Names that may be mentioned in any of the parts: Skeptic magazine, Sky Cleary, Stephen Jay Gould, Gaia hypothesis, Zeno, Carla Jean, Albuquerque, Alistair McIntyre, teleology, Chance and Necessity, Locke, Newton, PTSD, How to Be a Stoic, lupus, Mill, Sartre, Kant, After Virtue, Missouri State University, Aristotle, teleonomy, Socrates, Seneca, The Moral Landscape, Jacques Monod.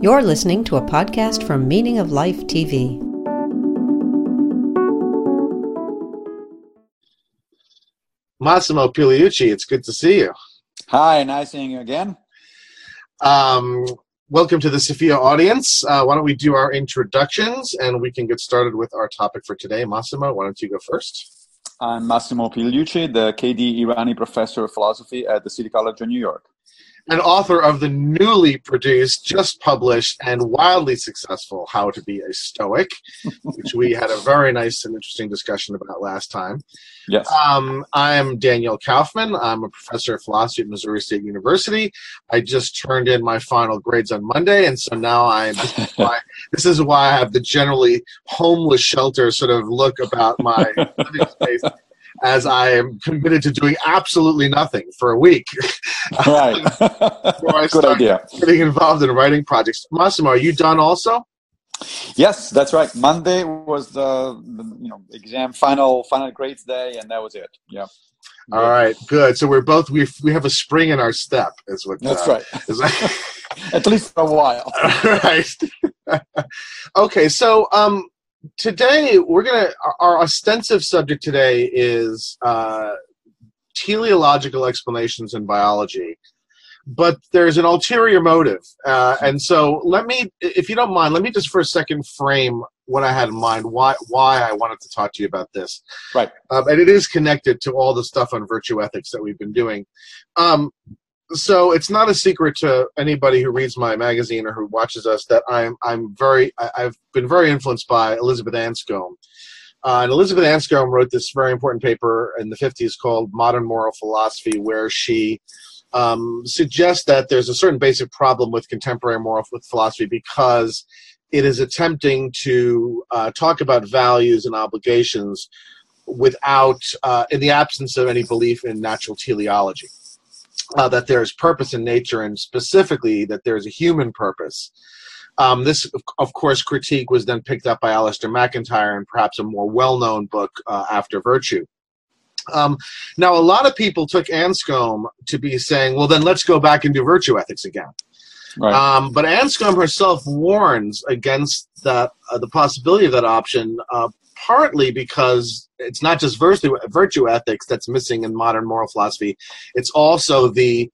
You're listening to a podcast from Meaning of Life TV. Massimo Pigliucci, it's good to see you. Hi, nice seeing you again. Welcome to the Sophia audience. Why don't we do our introductions and we can get started with our topic for today. Massimo, why don't you go first? I'm Massimo Pigliucci, the KD Irani Professor of Philosophy at the City College of New York, and author of the newly produced, just published, and wildly successful How to Be a Stoic, which we had a very nice and interesting discussion about last time. Yes. I'm Daniel Kaufman. I'm a professor of philosophy at Missouri State University. I just turned in my final grades on Monday, and so now this is why I have the generally homeless shelter sort of look about my living space, as I am committed to doing absolutely nothing for a week. Right. Before I start getting involved in writing projects. Massimo, are you done also? Yes, that's right. Monday was the exam final grades day, and that was it. Yeah. All right, good. So we have a spring in our step, is what. That's right. At least for a while. All right. Okay. So. Today, our ostensive subject today is teleological explanations in biology, but there's an ulterior motive. And so let me, if you don't mind, let me just for a second frame what I had in mind, why I wanted to talk to you about this. Right. And it is connected to all the stuff on virtue ethics that we've been doing. So it's not a secret to anybody who reads my magazine or who watches us that I've been very influenced by Elizabeth Anscombe. And Elizabeth Anscombe wrote this very important paper in the 50s called Modern Moral Philosophy, where she suggests that there's a certain basic problem with contemporary moral philosophy because it is attempting to talk about values and obligations without, in the absence of any belief in natural teleology. That there's purpose in nature, and specifically that there's a human purpose. This, of course, critique was then picked up by Alistair McIntyre in perhaps a more well-known book, After Virtue. Now, a lot of people took Anscombe to be saying, well, then let's go back and do virtue ethics again. Right. But Anscombe herself warns against the possibility of that option, partly because it's not just virtue ethics that's missing in modern moral philosophy. It's also the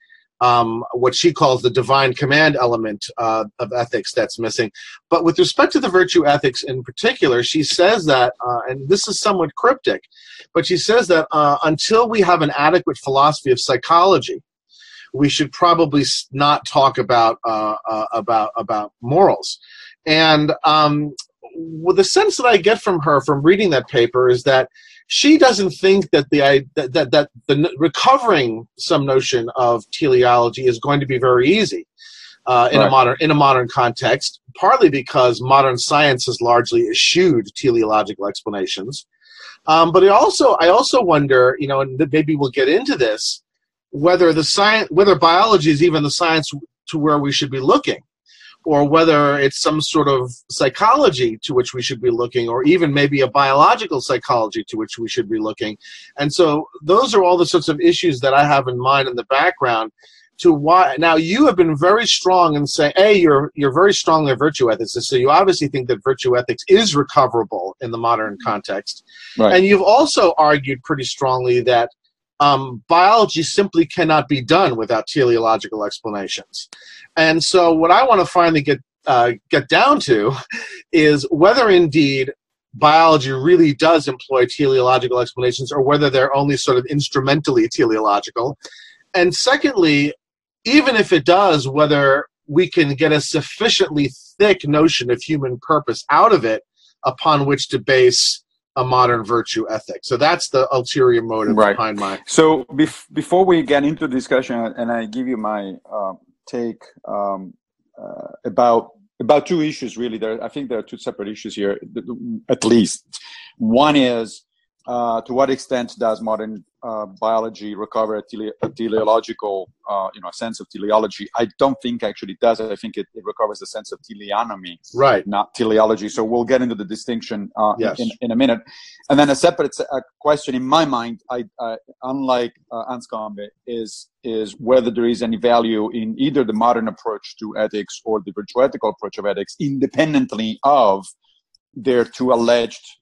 what she calls the divine command element of ethics that's missing. But with respect to the virtue ethics in particular, she says that, and this is somewhat cryptic, but she says that until we have an adequate philosophy of psychology, we should probably not talk about morals. And well, the sense that I get from her from reading that paper is that she doesn't think that the recovering some notion of teleology is going to be very easy in a modern context, partly because modern science has largely eschewed teleological explanations. But I also wonder, and maybe we'll get into this, whether biology is even the science to where we should be looking, or whether it's some sort of psychology to which we should be looking, or even maybe a biological psychology to which we should be looking. And so those are all the sorts of issues that I have in mind in the background to why. Now, you have been very strong in saying, you're very strong in virtue ethics, so you obviously think that virtue ethics is recoverable in the modern context. Right. And you've also argued pretty strongly that biology simply cannot be done without teleological explanations. And so what I want to finally get down to is whether indeed biology really does employ teleological explanations, or whether they're only sort of instrumentally teleological. And secondly, even if it does, whether we can get a sufficiently thick notion of human purpose out of it upon which to base a modern virtue ethic. So that's the ulterior motive behind my... So before we get into the discussion, and I give you my take about two issues, really. I think there are two separate issues here, at least. One is to what extent does modern biology recover a teleological, sense of teleology? I don't think actually it does. I think it recovers the sense of teleonomy, right? Not teleology. So we'll get into the distinction in a minute. And then a separate question in my mind, unlike Anscombe, is whether there is any value in either the modern approach to ethics or the virtue ethical approach of ethics, independently of their two alleged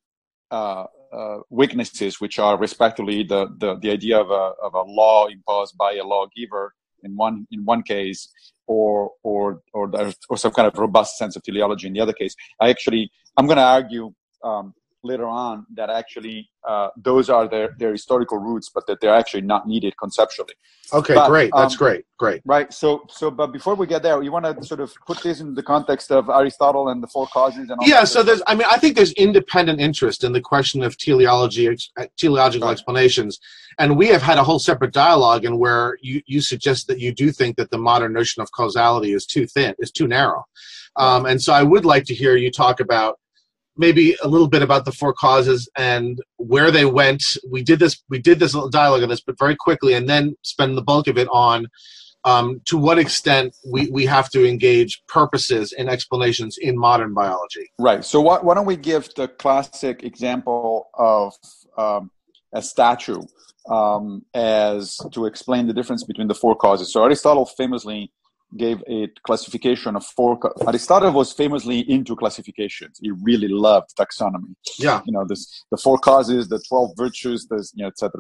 weaknesses, which are respectively the idea of a law imposed by a lawgiver in one case, or some kind of robust sense of teleology in the other case. I'm going to argue later on that those are their historical roots, but that they're actually not needed conceptually. Okay, but, great. That's great. Right. So, but before we get there, you want to sort of put this in the context of Aristotle and the four causes and all. Yeah. So I think there's independent interest in the question of teleological explanations, and we have had a whole separate dialogue in where you suggest that you do think that the modern notion of causality is too thin, is too narrow, and so I would like to hear you talk about. Maybe a little bit about the four causes and where they went. We did this little dialogue on this, but very quickly, and then spend the bulk of it on to what extent we have to engage purposes and explanations in modern biology. Right. So why don't we give the classic example of a statue as to explain the difference between the four causes. So Aristotle famously gave a classification of four. Aristotle was famously into classifications. He really loved taxonomy. Yeah, the four causes, the 12 virtues, etc.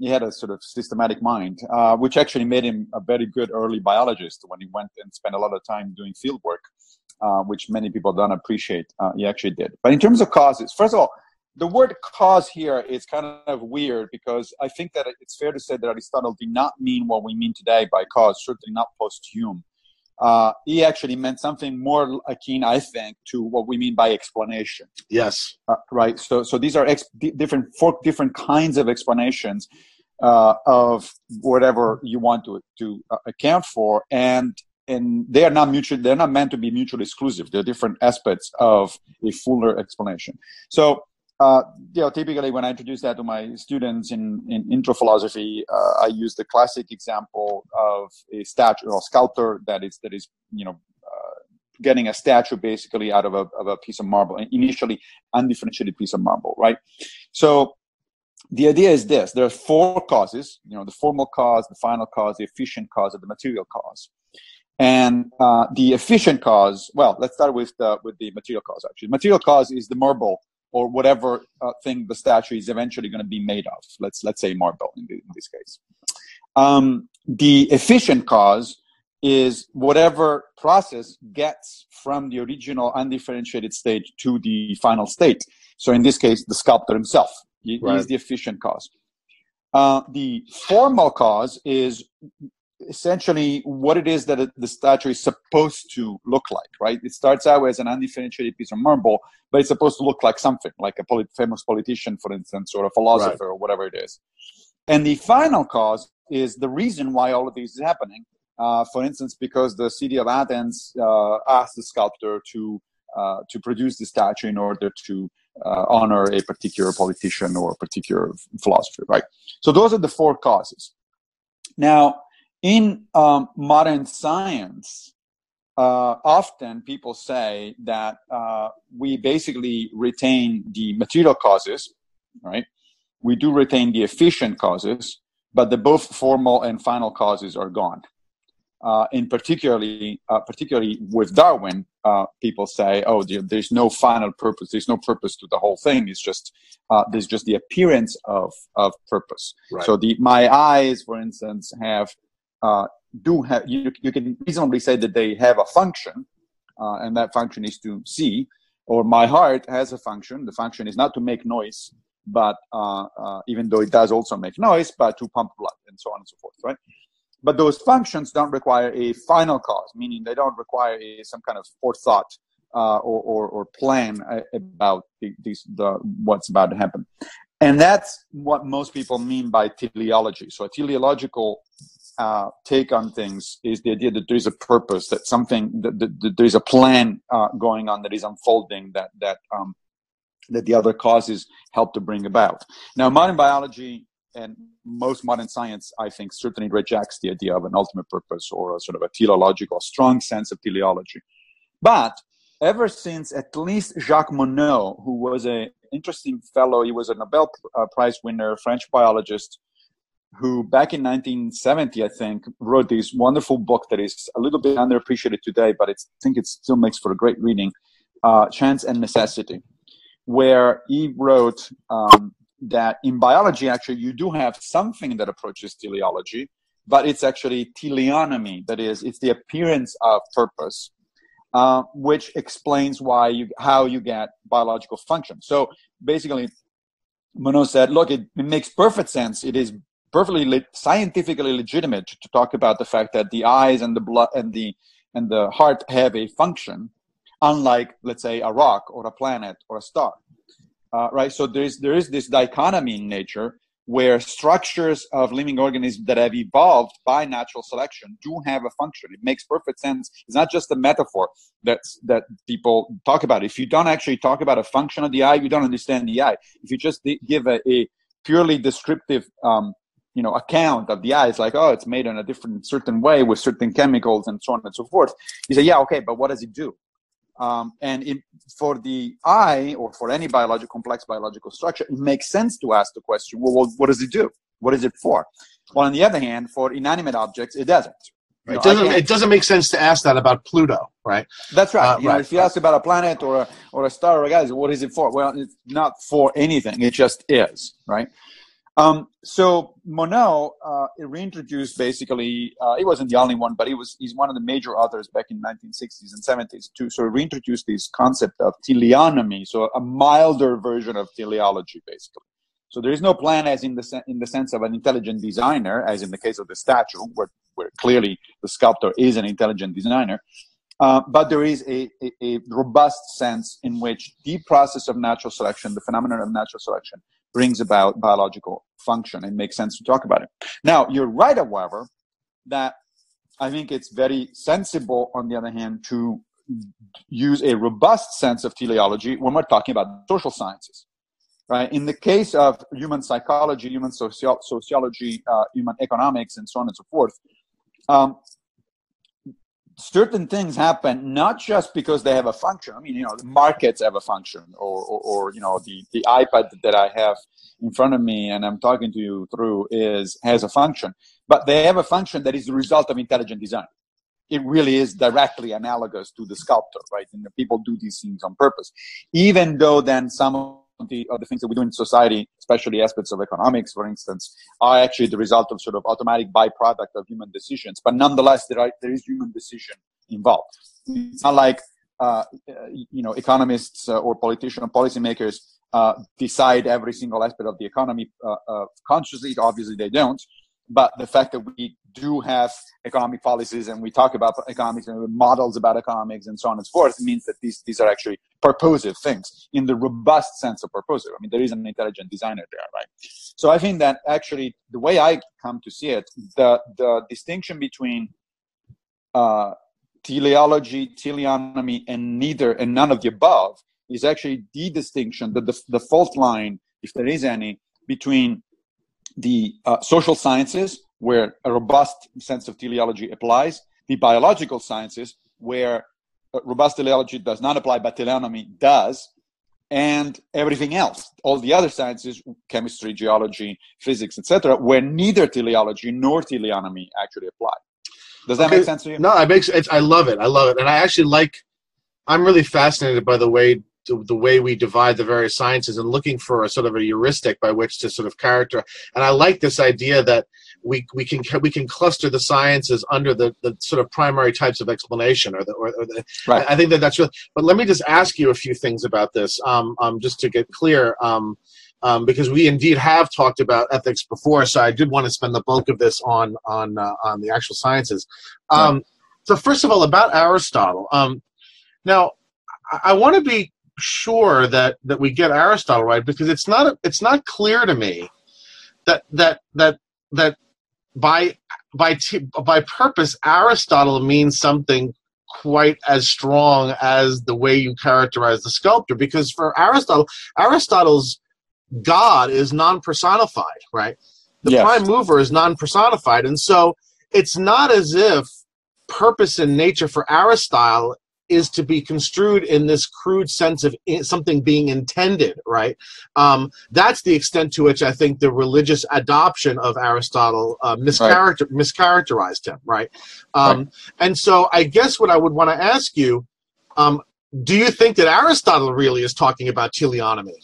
He had a sort of systematic mind, which actually made him a very good early biologist when he went and spent a lot of time doing field work, which many people don't appreciate. He actually did. But in terms of causes, first of all, the word cause here is kind of weird because I think that it's fair to say that Aristotle did not mean what we mean today by cause, certainly not post-Hume. He actually meant something more akin, I think, to what we mean by explanation. Yes. Right. So these are different kinds of explanations of whatever you want to account for. And they are not mutual. They're not meant to be mutually exclusive. They're different aspects of a fuller explanation. So, typically when I introduce that to my students in intro philosophy, I use the classic example of a statue or sculptor that is getting a statue basically out of a piece of marble, an initially undifferentiated piece of marble, right? So the idea is this: there are four causes, the formal cause, the final cause, the efficient cause, and the material cause. And the efficient cause, well, let's start with the material cause actually. The material cause is the marble, or whatever thing the statue is eventually going to be made of. Let's say marble in this case. The efficient cause is whatever process gets from the original undifferentiated state to the final state. So in this case, the sculptor himself is the efficient cause. The formal cause is essentially what it is that the statue is supposed to look like, right? It starts out as an undifferentiated piece of marble, but it's supposed to look like something, like a famous politician, for instance, or a philosopher, or whatever it is. And the final cause is the reason why all of this is happening. For instance, because the city of Athens asked the sculptor to produce the statue in order to honor a particular politician or a particular philosopher, right? So those are the four causes. Now, in modern science, often people say that we basically retain the material causes, right? We do retain the efficient causes, but the both formal and final causes are gone. And particularly with Darwin, people say, there's no final purpose. There's no purpose to the whole thing. It's just there's just the appearance of purpose. Right. So my eyes, for instance, you can reasonably say that they have a function, and that function is to see, or my heart has a function. The function is not to make noise, but even though it does also make noise, but to pump blood and so on and so forth, right? But those functions don't require a final cause, meaning they don't require some kind of forethought or plan about what's about to happen. And that's what most people mean by teleology. So a teleological take on things is the idea that there is a purpose, that something, that there is a plan going on that is unfolding, that that the other causes help to bring about. Now, modern biology and most modern science, I think, certainly rejects the idea of an ultimate purpose or a sort of a teleological, strong sense of teleology. But ever since at least Jacques Monod, who was an interesting fellow, he was a Nobel Prize winner, French biologist, who back in 1970, I think, wrote this wonderful book that is a little bit underappreciated today, but it's, I think it still makes for a great reading, Chance and Necessity, where he wrote that in biology, actually, you do have something that approaches teleology, but it's actually teleonomy. That is, it's the appearance of purpose, which explains why how you get biological function. So basically, Monod said, look, it makes perfect sense. It is perfectly scientifically legitimate to talk about the fact that the eyes and the blood and the heart have a function, unlike, let's say, a rock or a planet or a star. Right, so there is this dichotomy in nature where structures of living organisms that have evolved by natural selection do have a function. It makes perfect sense. It's not just a metaphor that people talk about. If you don't actually talk about a function of the eye, you don't understand the eye. If you just give a purely descriptive account of the eye, it's like, oh, it's made in a certain way with certain chemicals and so on and so forth. You say, yeah, okay, but what does it do? For the eye, or for any complex biological structure, it makes sense to ask the question, well, what does it do? What is it for? Well, on the other hand, for inanimate objects, it doesn't. Right. It doesn't make sense to ask that about Pluto, right? That's right. If you ask about a planet or a star or a galaxy, what is it for? Well, it's not for anything. It just is, right? So Monod reintroduced basically, he wasn't the only one, but he's one of the major authors back in 1960s and 70s too. So he reintroduced this concept of teleonomy, so a milder version of teleology, basically. So there is no plan as in the sense of an intelligent designer, as in the case of the statue, where clearly the sculptor is an intelligent designer. But there is a robust sense in which the process of natural selection, the phenomenon of natural selection, brings about biological function. It makes sense to talk about it. Now, you're right, however, that I think it's very sensible, on the other hand, to use a robust sense of teleology when we're talking about social sciences, right? In the case of human psychology, human sociology, human economics, and so on and so forth, certain things happen not just because they have a function. I mean, the markets have a function, or the iPad that I have in front of me and I'm talking to you through has a function, but they have a function that is the result of intelligent design. It really is directly analogous to the sculptor, right? And the people do these things on purpose, even though then some of the things that we do in society, especially aspects of economics, for instance, are actually the result of sort of automatic byproduct of human decisions. But nonetheless, there is human decision involved. It's not like economists or politicians or policymakers decide every single aspect of the economy consciously. Obviously, they don't. But the fact that we do have economic policies and we talk about economics and models about economics and so on and so forth means that these are actually purposive things in the robust sense of purposive. I mean, there is an intelligent designer there, right? So I think that actually the way I come to see it, the distinction between teleology, teleonomy, and neither and none of the above is actually the distinction, the fault line, if there is any, between the social sciences, where a robust sense of teleology applies, the biological sciences, where robust teleology does not apply, but teleonomy does, and everything else, all the other sciences, chemistry, geology, physics, etc., where neither teleology nor teleonomy actually apply. Does that make sense to you? No, it makes sense. I love it. I love it. And I actually I'm really fascinated by the way we divide the various sciences and looking for a sort of a heuristic by which to sort of characterize. And I like this idea that we can cluster the sciences under the sort of primary types of explanation or the right. I think that's really, but let me just ask you a few things about this just to get clear because we indeed have talked about ethics before. So I did want to spend the bulk of this on the actual sciences. Right. So first of all, about Aristotle. Now I want to be sure that we get Aristotle right, because it's not clear to me that by purpose Aristotle means something quite as strong as the way you characterize the sculptor, because for Aristotle, Aristotle's God is non-personified, right? The yes. prime mover is non-personified, and so it's not as if purpose and nature for Aristotle is to be construed in this crude sense of something being intended, right? That's the extent to which I think the religious adoption of Aristotle mischaracterized him, right? And so I guess what I would want to ask you, do you think that Aristotle really is talking about teleonomy?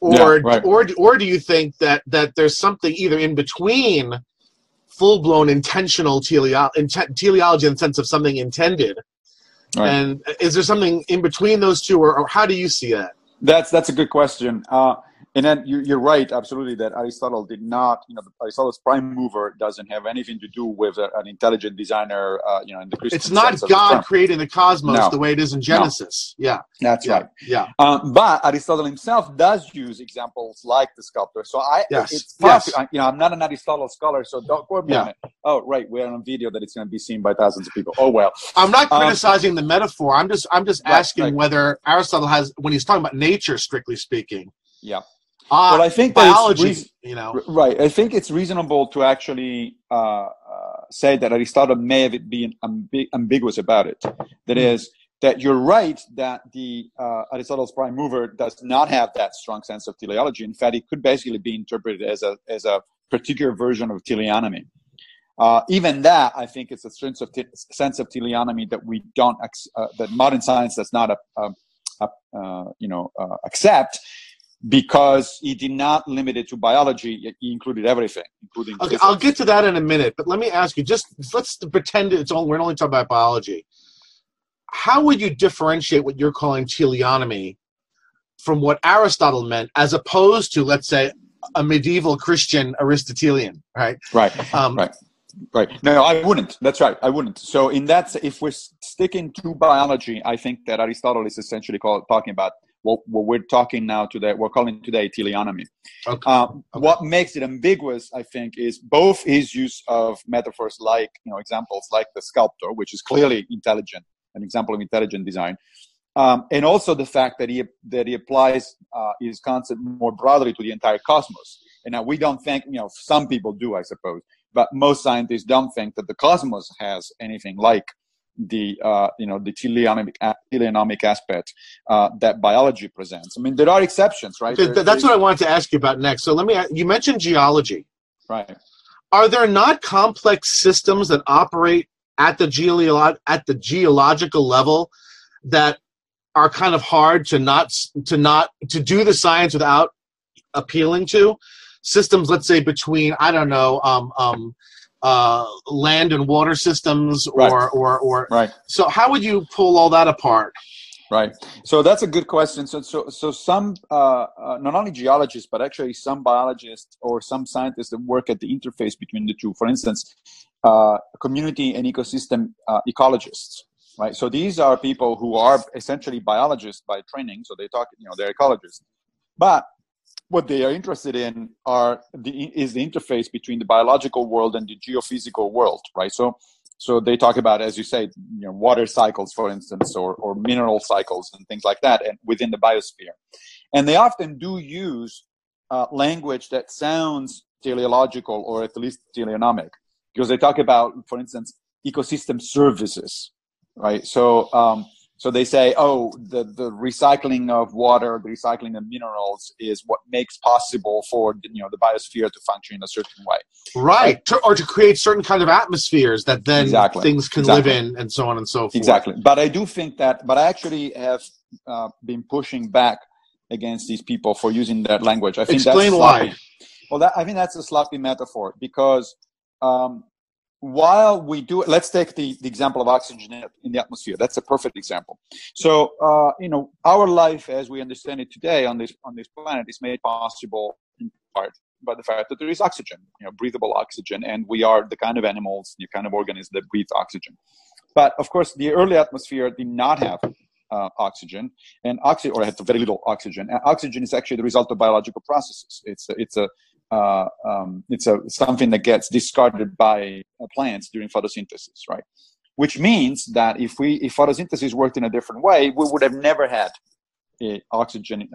Or do you think that, there's something either in between full-blown intentional teleology in the sense of something intended, and is there something in between those two, or how do you see that? That's a good question. And then you're right, absolutely, that Aristotle did not, Aristotle's prime mover doesn't have anything to do with an intelligent designer, in the Christian sense. It's not God creating the cosmos the way it is in Genesis. No. Yeah. That's right. Yeah. But Aristotle himself does use examples like the sculptor. So it's possible, I'm not an Aristotle scholar, so don't quote me on it. Oh, right, we're on a video that it's going to be seen by thousands of people. Oh, well. I'm not criticizing the metaphor. I'm just asking whether Aristotle has, when he's talking about nature, strictly speaking. Yeah. Well, I think biology, right. I think it's reasonable to actually say that Aristotle may have been ambiguous about it. That is, that you're right that the Aristotle's prime mover does not have that strong sense of teleology. In fact, it could basically be interpreted as a particular version of teleonomy. Even that, I think, it's a sense of teleonomy that we don't that modern science does not accept. Because he did not limit it to biology, he included everything, including. Okay, physics. I'll get to that in a minute, but let me ask you. Just let's pretend we're only talking about biology. How would you differentiate what you're calling teleonomy from what Aristotle meant, as opposed to, let's say, a medieval Christian Aristotelian, right? Right. No, I wouldn't. That's right. I wouldn't. So, if we're sticking to biology, I think that Aristotle is essentially talking about. What we're talking now today, we're calling today teleonomy. Okay. What makes it ambiguous, I think, is both his use of metaphors like, examples like the sculptor, which is clearly intelligent, an example of intelligent design, and also the fact that he applies his concept more broadly to the entire cosmos. And now we don't think, some people do, I suppose, but most scientists don't think that the cosmos has anything like the teleonomic aspect that biology presents. I mean, there are exceptions, right? That's what I wanted to ask you about next. So you mentioned geology. Right. Are there not complex systems that operate at the geological level that are kind of hard to do the science without appealing to? Systems, let's say, between, I don't know, land and water systems, So how would you pull all that apart? Right. So that's a good question. So some not only geologists, but actually some biologists or some scientists that work at the interface between the two. For instance, community and ecosystem ecologists. Right. So these are people who are essentially biologists by training. So they talk, they're ecologists, but what they are interested in is the interface between the biological world and the geophysical world, right? So they talk about, as you say, water cycles, for instance, or mineral cycles and things like that, and within the biosphere. And they often do use language that sounds teleological or at least teleonomic, because they talk about, for instance, ecosystem services, right? So they say, the recycling of water, the recycling of minerals is what makes possible for the biosphere to function in a certain way. Right, or to create certain kind of atmospheres that then things can live in, and so on and so forth. Exactly, but I do think that, but I actually have been pushing back against these people for using that language. I think Explain why. Well, I think that's a sloppy metaphor, because while we do, let's take the example of oxygen in the atmosphere. That's a perfect example. So, our life as we understand it today on this planet is made possible in part by the fact that there is oxygen, breathable oxygen, and we are the kind of animals, the kind of organisms that breathe oxygen. But of course, the early atmosphere did not have oxygen, or had very little oxygen. And oxygen is actually the result of biological processes. It's something that gets discarded by plants during photosynthesis, right? which means that if photosynthesis worked in a different way, we would have never had an oxygen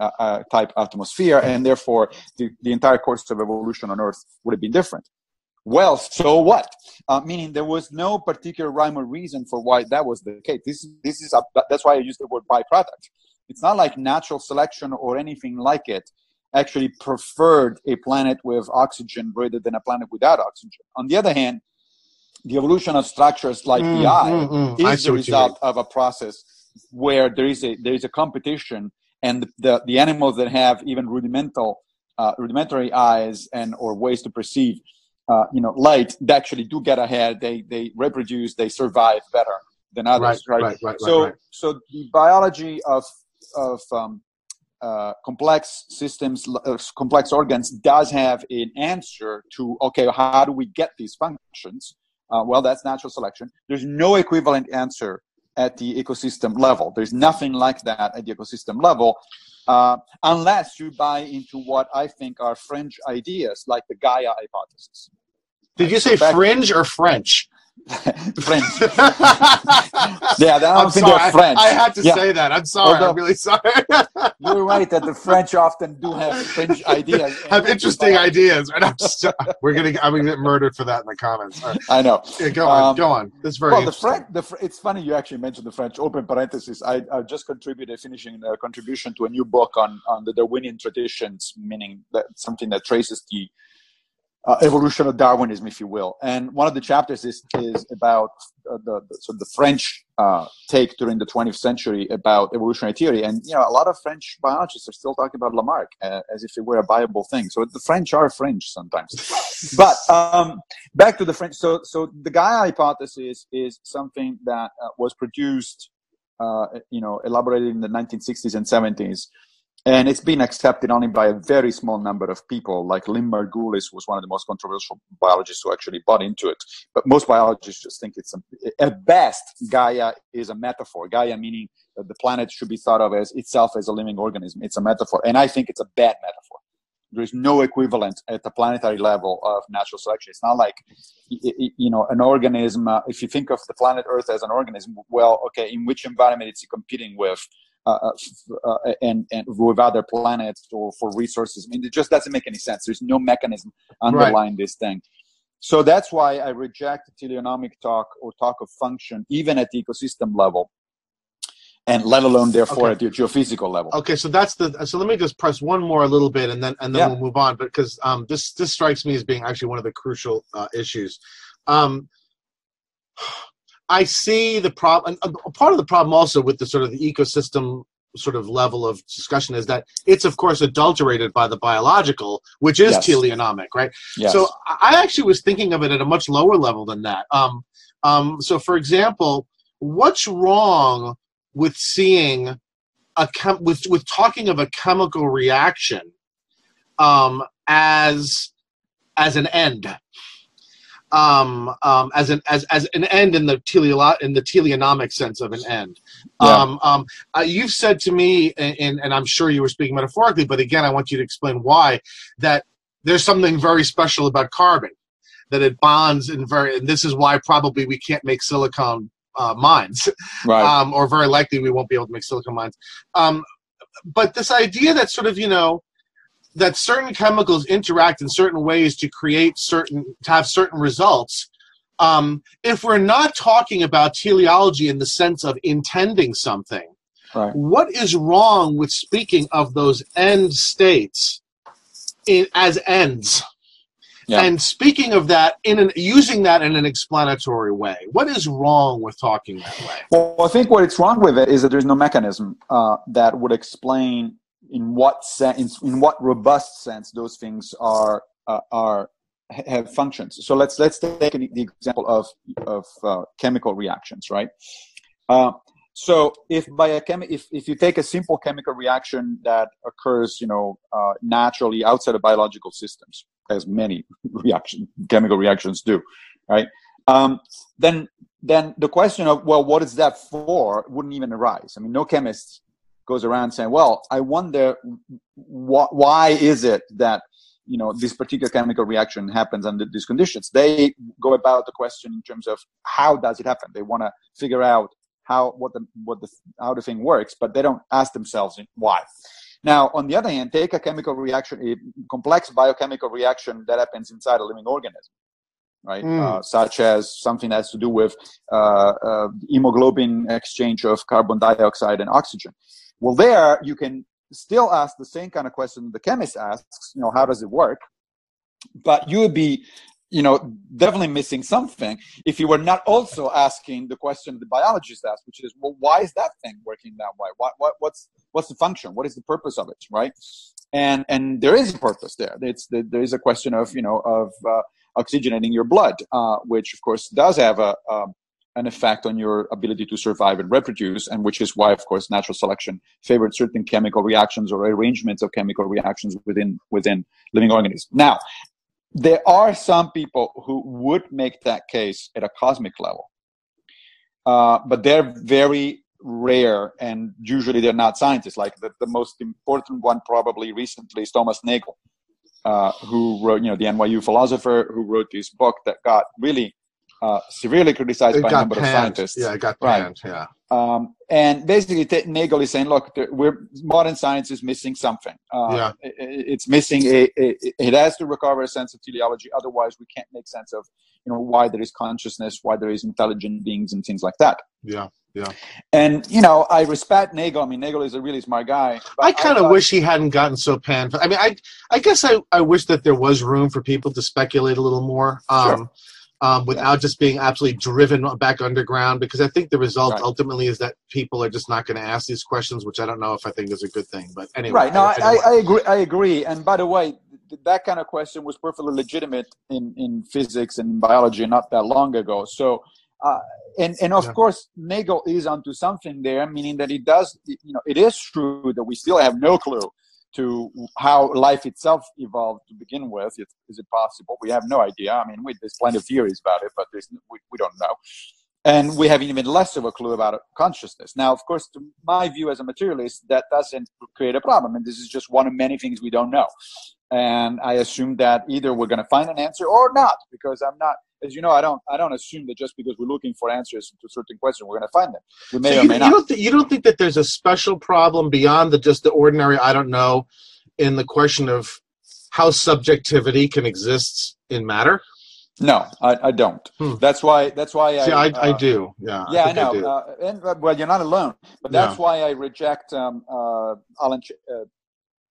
type atmosphere, and therefore the entire course of evolution on Earth would have been different. Well, so what? Meaning there was no particular rhyme or reason for why that was the case. That's why I use the word byproduct. It's not like natural selection or anything like it actually preferred a planet with oxygen rather than a planet without oxygen. On the other hand, the evolution of structures like the eye is the result of a process where there is a competition, and the animals that have even rudimentary eyes and or ways to perceive light, they actually do get ahead. They reproduce, they survive better than others. So the biology of complex systems, complex organs, does have an answer to, okay, how do we get these functions? Well, that's natural selection. There's no equivalent answer at the ecosystem level. There's nothing like that at the ecosystem level, unless you buy into what I think are fringe ideas, like the Gaia hypothesis. Did you say fringe or French? French. Yeah, I'm sorry. French. I had to say that. I'm sorry. Although, I'm really sorry. You're right that the French often do have fringe ideas. Have interesting ideas. Right? I'm gonna get murdered for that in the comments. Right. I know. Yeah, go on. That's very interesting. It's funny you actually mentioned the French. Open parenthesis. I just contributed, finishing a contribution to a new book on the Darwinian traditions, meaning that something that traces the evolution of Darwinism, if you will, and one of the chapters is about the French take during the 20th century about evolutionary theory, and a lot of French biologists are still talking about Lamarck as if it were a viable thing. So the French are French sometimes. But back to the French. So the Gaia hypothesis is something that was produced, elaborated in the 1960s and 70s. And it's been accepted only by a very small number of people, like Lynn Margulis was one of the most controversial biologists who actually bought into it. But most biologists just think at best, Gaia is a metaphor. Gaia meaning that the planet should be thought of as itself as a living organism. It's a metaphor. And I think it's a bad metaphor. There's no equivalent at the planetary level of natural selection. It's not like, an organism. If you think of the planet Earth as an organism, well, okay, in which environment is it competing with? And with other planets or for resources. I mean, it just doesn't make any sense. There's no mechanism underlying this thing. So that's why I reject teleonomic talk or talk of function, even at the ecosystem level, and let alone, therefore, at the geophysical level. Okay, so so let me just press one more a little bit, and then we'll move on, because this strikes me as being actually one of the crucial issues. I see the problem, and part of the problem also with the sort of the ecosystem sort of level of discussion is that it's, of course, adulterated by the biological, which is teleonomic, right? Yes. So I actually was thinking of it at a much lower level than that. So, for example, what's wrong with seeing with talking of a chemical reaction as an end? As an end in the teleonomic sense of an end. You've said to me, and I'm sure you were speaking metaphorically, but again, I want you to explain why, that there's something very special about carbon, that it bonds and this is why probably we can't make silicon mines, right? Or very likely we won't be able to make silicon mines. But this idea that sort of, that certain chemicals interact in certain ways to create to have certain results. If we're not talking about teleology in the sense of intending something, right, what is wrong with speaking of those end states as ends? Yeah. And speaking of that, using that in an explanatory way, what is wrong with talking that way? Well, I think what's wrong with it is that there's no mechanism that would explain in what sense, in what robust sense, those things have functions. So let's take the example of chemical reactions, right? So if you take a simple chemical reaction that occurs, naturally outside of biological systems, as many chemical reactions do, right? Then the question of, well, what is that for, wouldn't even arise. I mean, no chemist goes around saying, well, I wonder why is it that you know, this particular chemical reaction happens under these conditions. They go about the question in terms of how does it happen. They want to figure out how the thing works, but they don't ask themselves why. Now, on the other hand, take a chemical reaction, a complex biochemical reaction that happens inside a living organism, right? Such as something that has to do with hemoglobin exchange of carbon dioxide and oxygen. Well, there you can still ask the same kind of question the chemist asks, you know, how does it work? But you would be, you know, definitely missing something if you were not also asking the question the biologist asked, which is, well, why is that thing working that way? What's the function? What is the purpose of it, right? And there is a purpose there. There is a question of, you know, of oxygenating your blood, which of course does have an effect on your ability to survive and reproduce, and which is why, of course, natural selection favored certain chemical reactions or arrangements of chemical reactions within living organisms. Now, there are some people who would make that case at a cosmic level, but they're very rare, and usually they're not scientists. Like the most important one probably recently is Thomas Nagel, who wrote, you know, the NYU philosopher who wrote this book that got really severely criticized by a number of scientists. Yeah, it got banned, right. Yeah. And basically, Nagel is saying, look, modern science is missing something. It's missing, it has to recover a sense of teleology. Otherwise, we can't make sense of, you know, why there is consciousness, why there is intelligent beings and things like that. Yeah, yeah. And, you know, I respect Nagel. I mean, Nagel is a really smart guy. I kind of wish he hadn't gotten so panned. I mean, I guess I wish that there was room for people to speculate a little more. Sure. Without just being absolutely driven back underground, because I think the result ultimately is that people are just not going to ask these questions, which I don't know if I think is a good thing. But anyway, right? No, I agree. And by the way, that kind of question was perfectly legitimate in physics and in biology not that long ago. So, and of course, Nagel is onto something there, meaning that it does. You know, it is true that we still have no clue to how life itself evolved to begin with. Is it possible? We have no idea. I mean, there's plenty of theories about it, but we don't know. And we have even less of a clue about consciousness. Now, of course, to my view as a materialist, that doesn't create a problem. And this is just one of many things we don't know. And I assume that either we're going to find an answer or not, because I'm not, as you know, I don't assume that just because we're looking for answers to certain questions, we're going to find them. We may or may not. You don't think that there's a special problem beyond just the ordinary, I don't know, in the question of how subjectivity can exist in matter? No, I don't. That's why. I do. Yeah. Yeah, I know. I do. Well, you're not alone, but that's why I reject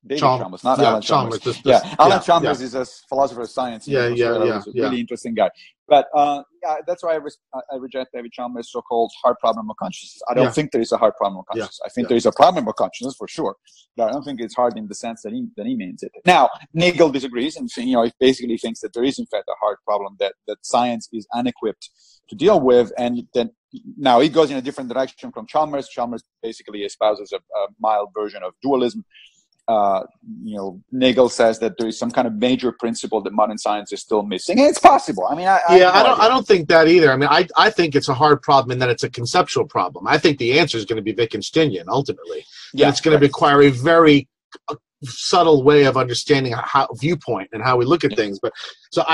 David Chalmers, not Alan Chalmers. Alan Chalmers is a philosopher of science. He's a really interesting guy. But that's why I reject David Chalmers' so-called hard problem of consciousness. I don't think there is a hard problem of consciousness. I think there is a problem of consciousness for sure, but I don't think it's hard in the sense that he means it. Now, Nagel disagrees and he basically thinks that there is in fact a hard problem that science is unequipped to deal with, and then now he goes in a different direction from Chalmers. Chalmers basically espouses a mild version of dualism. You know, Nagel says that there is some kind of major principle that modern science is still missing. It's possible. I mean, I don't think that either. I mean, I think it's a hard problem in that it's a conceptual problem. I think the answer is going to be Wittgensteinian ultimately. Yeah, it's going to require a very subtle way of understanding how viewpoint and how we look at things. But so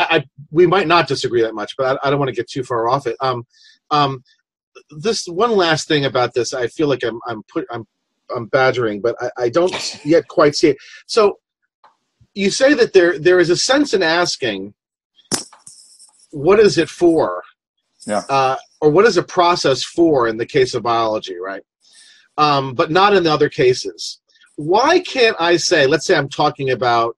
we might not disagree that much, but I don't want to get too far off it. This one last thing about this, I feel like I'm badgering, but I don't yet quite see it. So you say that there is a sense in asking, what is it for? Yeah. Or what is a process for in the case of biology, right? But not in the other cases. Why can't I say, let's say I'm talking about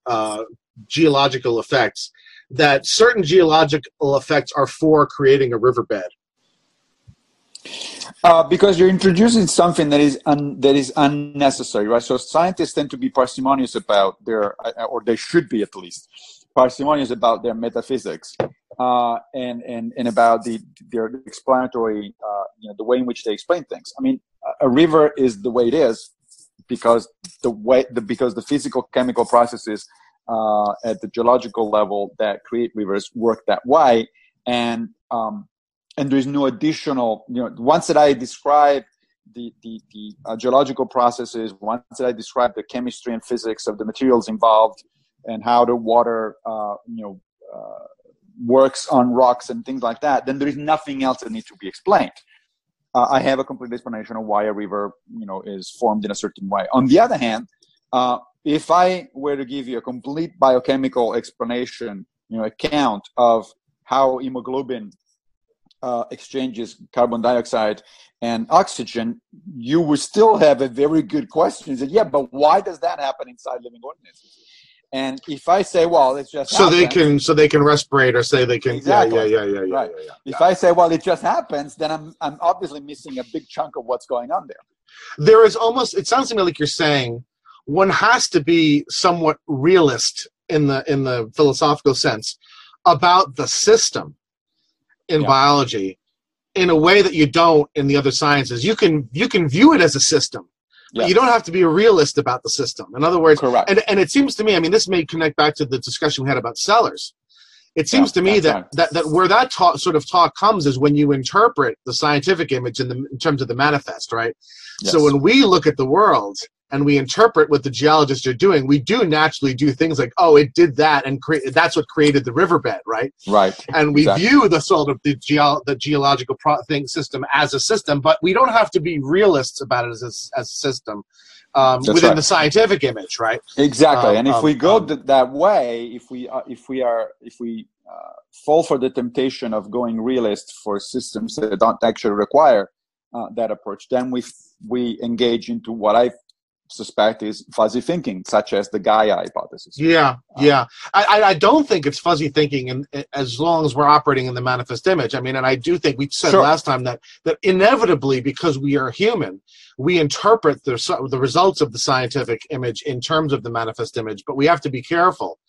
geological effects, that certain geological effects are for creating a riverbed? Because you're introducing something that is unnecessary, right? So scientists tend to be parsimonious about their, or they should be at least, parsimonious about their metaphysics and about their explanatory, the way in which they explain things. I mean, a river is the way it is because the physical chemical processes at the geological level that create rivers work that way, and there is no additional, you know, once that I describe the geological processes, once that I describe the chemistry and physics of the materials involved, and how the water, works on rocks and things like that, then there is nothing else that needs to be explained. I have a complete explanation of why a river, is formed in a certain way. On the other hand, if I were to give you a complete biochemical explanation, account of how hemoglobin exchanges carbon dioxide and oxygen, you would still have a very good question. That, yeah, but why does that happen inside living organisms? And if I say, well, it's just so they can respirate, or say they can, exactly. I say, well, it just happens, then I'm obviously missing a big chunk of what's going on there. There is almost, it sounds to me like you're saying, one has to be somewhat realist in the philosophical sense about the system in biology, in a way that you don't in the other sciences. You can view it as a system, but you don't have to be a realist about the system. In other words, correct. And it seems to me, I mean, this may connect back to the discussion we had about sellers. It seems to me that where that sort of talk comes is when you interpret the scientific image in terms of the manifest, right? Yes. So when we look at the world and we interpret what the geologists are doing, we do naturally do things like, oh, it did that, and that's what created the riverbed, right? Right. And we view the sort of the geological system as a system, but we don't have to be realists about it as a system within the scientific image, right? Exactly. And if we go that way, if we fall for the temptation of going realist for systems that don't actually require that approach, then we engage into what I suspect is fuzzy thinking, such as the Gaia hypothesis. I don't think it's fuzzy thinking, and as long as we're operating in the manifest image. I mean, and I do think we said last time that inevitably, because we are human, we interpret the results of the scientific image in terms of the manifest image, but we have to be careful.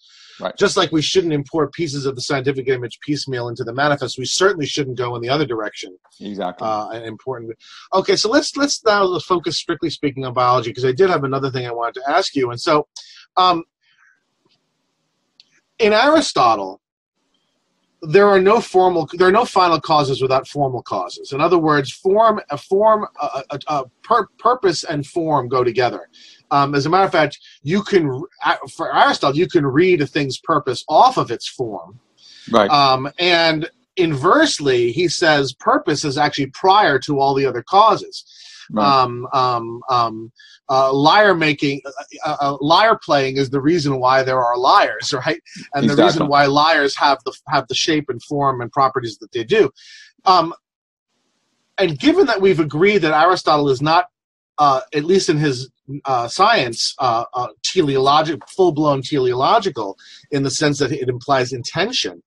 Right. Just like we shouldn't import pieces of the scientific image piecemeal into the manifest, we certainly shouldn't go in the other direction. Exactly. Important. Okay, so let's now focus, strictly speaking, on biology, because I did have another thing I wanted to ask you. And so, in Aristotle, there are no final causes without formal causes. In other words, purpose and form go together. As a matter of fact, for Aristotle, you can read a thing's purpose off of its form. Right. And inversely, he says purpose is actually prior to all the other causes. Right. Liar playing is the reason why there are liars, right? And the reason why liars have the shape and form and properties that they do. And given that we've agreed that Aristotle is not, at least in his science, full-blown teleological, in the sense that it implies intention.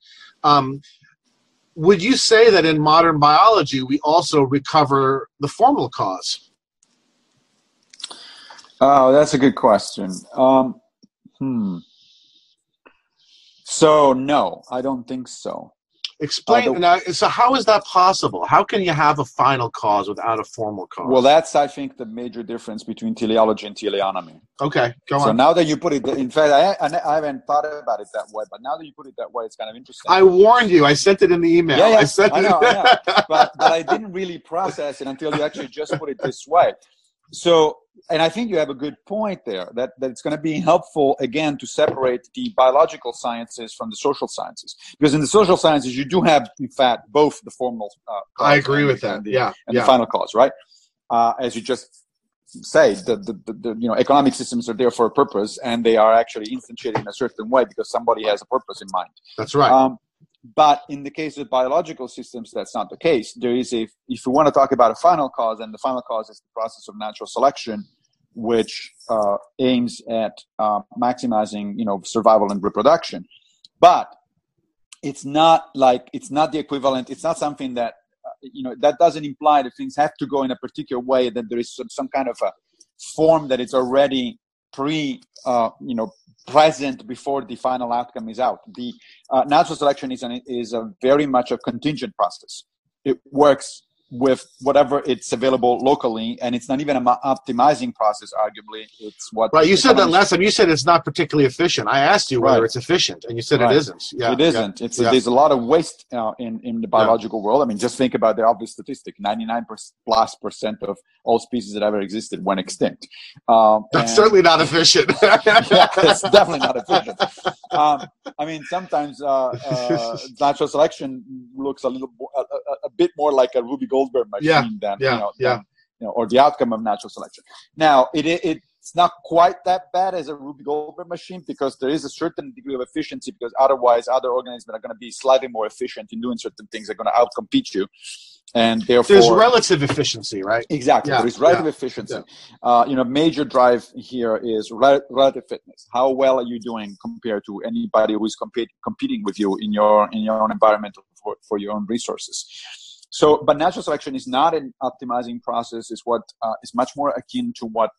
Would you say that in modern biology we also recover the formal cause? Oh, that's a good question. So, no, I don't think so. Explain now. So, how is that possible? How can you have a final cause without a formal cause? Well, that's, I think, the major difference between teleology and teleonomy. Okay, go on. So now that you put it, in fact, I haven't thought about it that way, but now that you put it that way, it's kind of interesting. I warned you. I sent it in the email. Yeah, I know. But I didn't really process it until you actually just put it this way. So, and I think you have a good point there, that it's going to be helpful, again, to separate the biological sciences from the social sciences. Because in the social sciences, you do have, in fact, both the formal cause. I agree with that, the final cause, right? As you just say, the economic systems are there for a purpose, and they are actually instantiated in a certain way because somebody has a purpose in mind. That's right. But in the case of biological systems, that's not the case. There is if you want to talk about a final cause, and the final cause is the process of natural selection, which aims at maximizing, survival and reproduction. But it's not the equivalent. It's not something that, that doesn't imply that things have to go in a particular way, that there is some kind of a form that is already present before the final outcome is out. The natural selection is very much a contingent process. It works with whatever it's available locally, and it's not even an optimizing process. Arguably, it's what right. You said that last time. You said it's not particularly efficient. I asked you whether it's efficient, and you said it isn't. Yeah, it isn't. Yeah. It's there's a lot of waste in the biological world. I mean, just think about the obvious statistic: 99%+ of all species that ever existed went extinct. That's certainly not efficient. Yeah, it's definitely not efficient. I mean, sometimes natural selection looks a bit more like a Ruby Goldberg machine than, or the outcome of natural selection. Now, it's not quite that bad as a Ruby Goldberg machine because there is a certain degree of efficiency, because otherwise other organisms are going to be slightly more efficient in doing certain things. They're going to outcompete you. And therefore, there's relative efficiency, right? Exactly. Yeah. There's relative efficiency. Yeah. Major drive here is relative fitness. How well are you doing compared to anybody who is competing with you in your own environment for your own resources? So, but natural selection is not an optimizing process. It's what is much more akin to what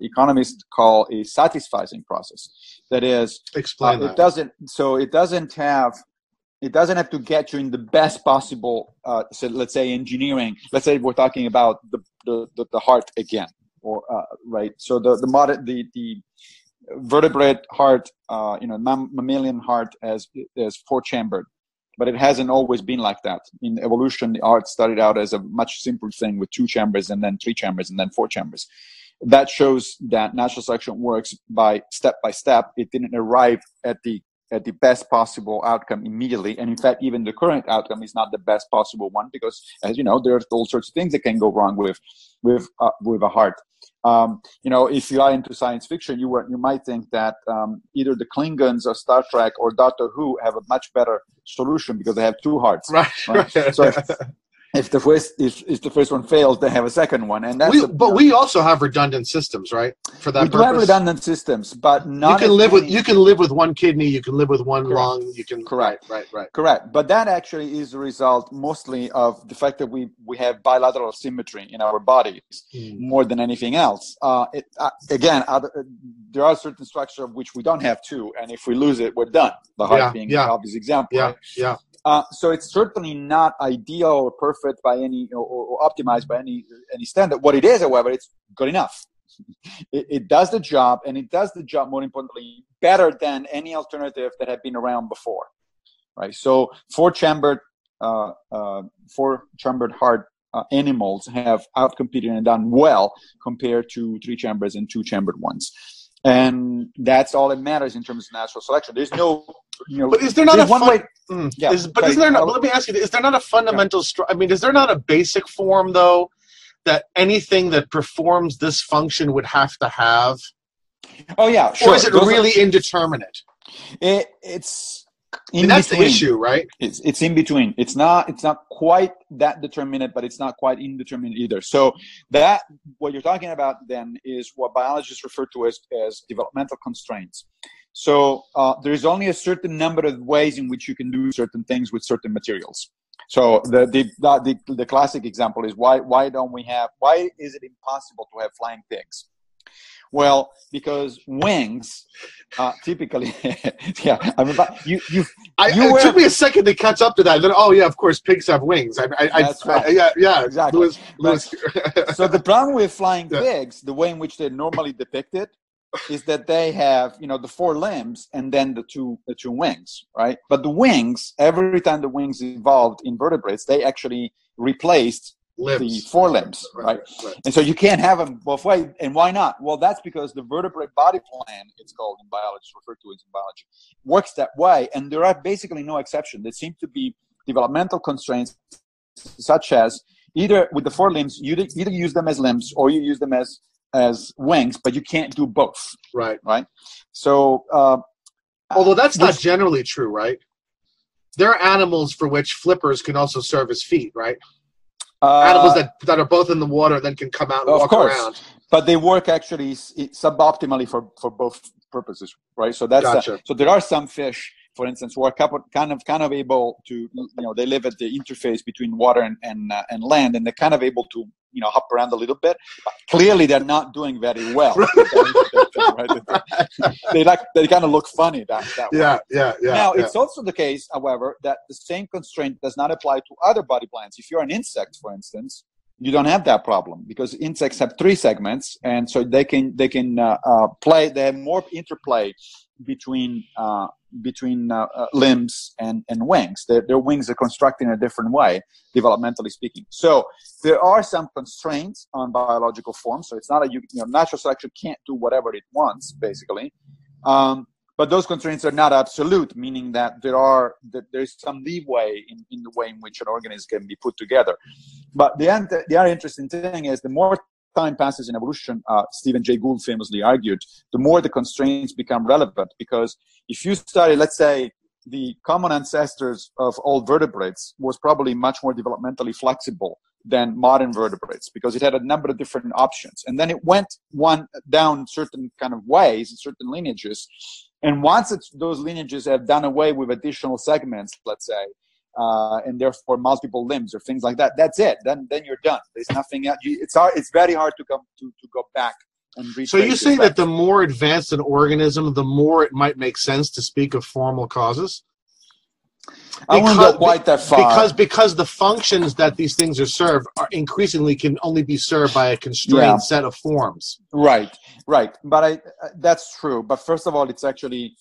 economists call a satisfying process. That is, explain that. It doesn't have to get you in the best possible, so let's say engineering. Let's say we're talking about the heart again, or right. So the vertebrate heart, mammalian heart as four-chambered, but it hasn't always been like that. In evolution, the heart started out as a much simpler thing with two chambers, and then three chambers, and then four chambers. That shows that natural selection works by step. It didn't arrive at the best possible outcome immediately. And in fact, even the current outcome is not the best possible one because, as you know, there are all sorts of things that can go wrong with a heart. If you are into science fiction, you might think that either the Klingons of Star Trek or Doctor Who have a much better solution because they have two hearts. Right? So if the first one fails, they have a second one, and that's. We also have redundant systems, right? For that purpose, we do have redundant systems, but not. You can live with one kidney. You can live with one lung. You can correct. But that actually is the result mostly of the fact that we have bilateral symmetry in our bodies more than anything else. There are certain structures of which we don't have two, and if we lose it, we're done. The heart being an obvious example. Yeah. Right? Yeah. So it's certainly not ideal or perfect by any or optimized by any standard. What it is, however, it's good enough. It does the job, and it does the job, more importantly, better than any alternative that had been around before. Right. So four-chambered heart animals have outcompeted and done well compared to three chambers and two-chambered ones. And that's all that matters in terms of natural selection. There's no, but is there not a let me ask you, is there not a fundamental, is there not a basic form though, that anything that performs this function would have to have? Oh yeah. Sure. Or is it indeterminate? It's in between. That's the issue, right? It's in between. It's not quite that determinate, but it's not quite indeterminate either. So that what you're talking about then is what biologists refer to as developmental constraints. So there's only a certain number of ways in which you can do certain things with certain materials. So the classic example is why is it impossible to have flying pigs? Well, because wings typically, it took me a second to catch up to that. Then, of course, pigs have wings. That's right. Exactly. Lewis. So the problem with flying pigs, the way in which they're normally depicted, is that they have the four limbs and then the two wings, right? But the wings, every time the wings evolved in vertebrates, they actually replaced the forelimbs, right? And so you can't have them both ways. And why not? Well, that's because the vertebrate body plan, it's called in biology, referred to as in biology, works that way. And there are basically no exceptions. There seem to be developmental constraints, such as either with the forelimbs, you either use them as limbs or you use them as wings, but you can't do both. Right. So, although that's not generally true, right? There are animals for which flippers can also serve as feet, right? Animals that are both in the water then can come out and walk around. But they work actually suboptimally for both purposes, right? So that's so there are some fish for instance, who are kind of able to, they live at the interface between water and land, and they're kind of able to, hop around a little bit. But clearly, they're not doing very well. They kind of look funny that way. Yeah. Now, it's also the case, however, that the same constraint does not apply to other body plans. If you're an insect, for instance, you don't have that problem because insects have three segments, and so they can play. They have more interplay between limbs and wings. Their wings are constructed in a different way, developmentally speaking. So there are some constraints on biological form. So it's not natural selection can't do whatever it wants, basically. But those constraints are not absolute, meaning that there's some leeway in the way in which an organism can be put together. But the other interesting thing is the more time passes in evolution, Stephen Jay Gould famously argued, the more the constraints become relevant. Because if you study, let's say, the common ancestors of all vertebrates was probably much more developmentally flexible than modern vertebrates because it had a number of different options. And then it went down certain kind of ways, certain lineages. And once those lineages have done away with additional segments, let's say, and therefore multiple limbs or things like that, that's it. Then you're done. There's nothing else. It's very hard to go back and retrace. So you say that the more advanced an organism, the more it might make sense to speak of formal causes? I wouldn't go quite that far. Because the functions that these things are served are increasingly can only be served by a constrained set of forms. Right. But that's true. But first of all, it's actually,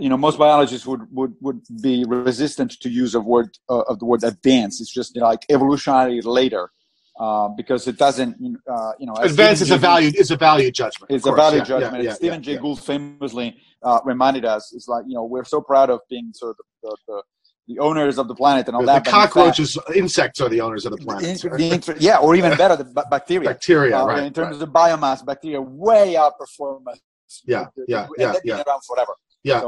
most biologists would be resistant to use of the word advance. It's just evolutionarily later. Because it doesn't, advance is a value judgment. It's a value judgment. Stephen Jay Gould famously reminded us, it's we're so proud of being sort of the owners of the planet and all that. The cockroaches, insects are the owners of the planet. Or even better, the bacteria. Bacteria, right. In terms of biomass, bacteria way outperform us. They've been around forever. Yeah.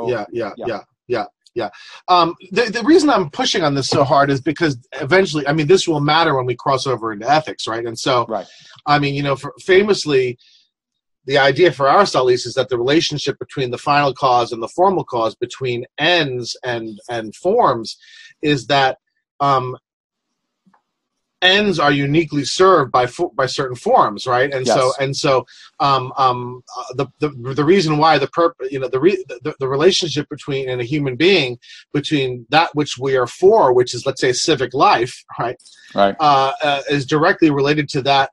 The reason I'm pushing on this so hard is because eventually, this will matter when we cross over into ethics, right? And so, famously, the idea for Aristotle is that the relationship between the final cause and the formal cause, between ends and forms, is that ends are uniquely served by certain forms, right? And the reason why the relationship between and a human being between that which we are for, which is let's say civic life, right, is directly related to that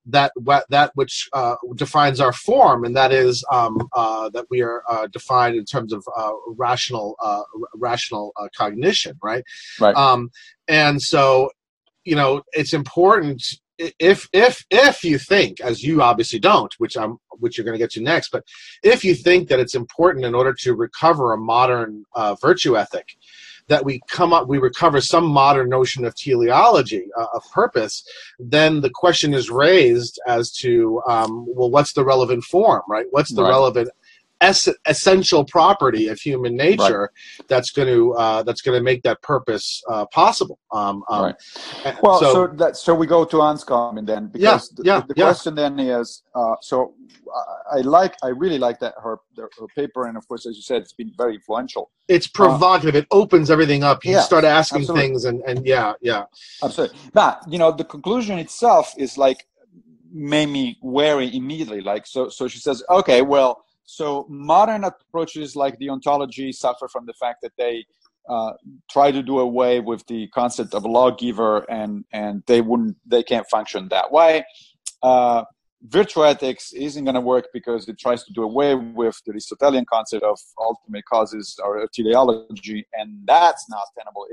which defines our form, and that is that we are defined in terms of rational cognition, right? Right. And so. It's important if you think, as you obviously don't, which you're going to get to next, but if you think that it's important in order to recover a modern virtue ethic, that we recover some modern notion of teleology, of purpose, then the question is raised as to, what's the relevant form, right? What's the relevant essential property of human nature that's going to make that purpose possible. So we go to Anscombe and then because the question then is I really like that her paper, and of course, as you said, it's been very influential. It's provocative. It opens everything up. You start asking things and absolutely. But the conclusion itself is made me wary immediately. So she says, okay, well. So modern approaches like the ontology suffer from the fact that they try to do away with the concept of lawgiver, and they can't function that way. Virtue ethics isn't going to work because it tries to do away with the Aristotelian concept of ultimate causes or teleology, and that's not tenable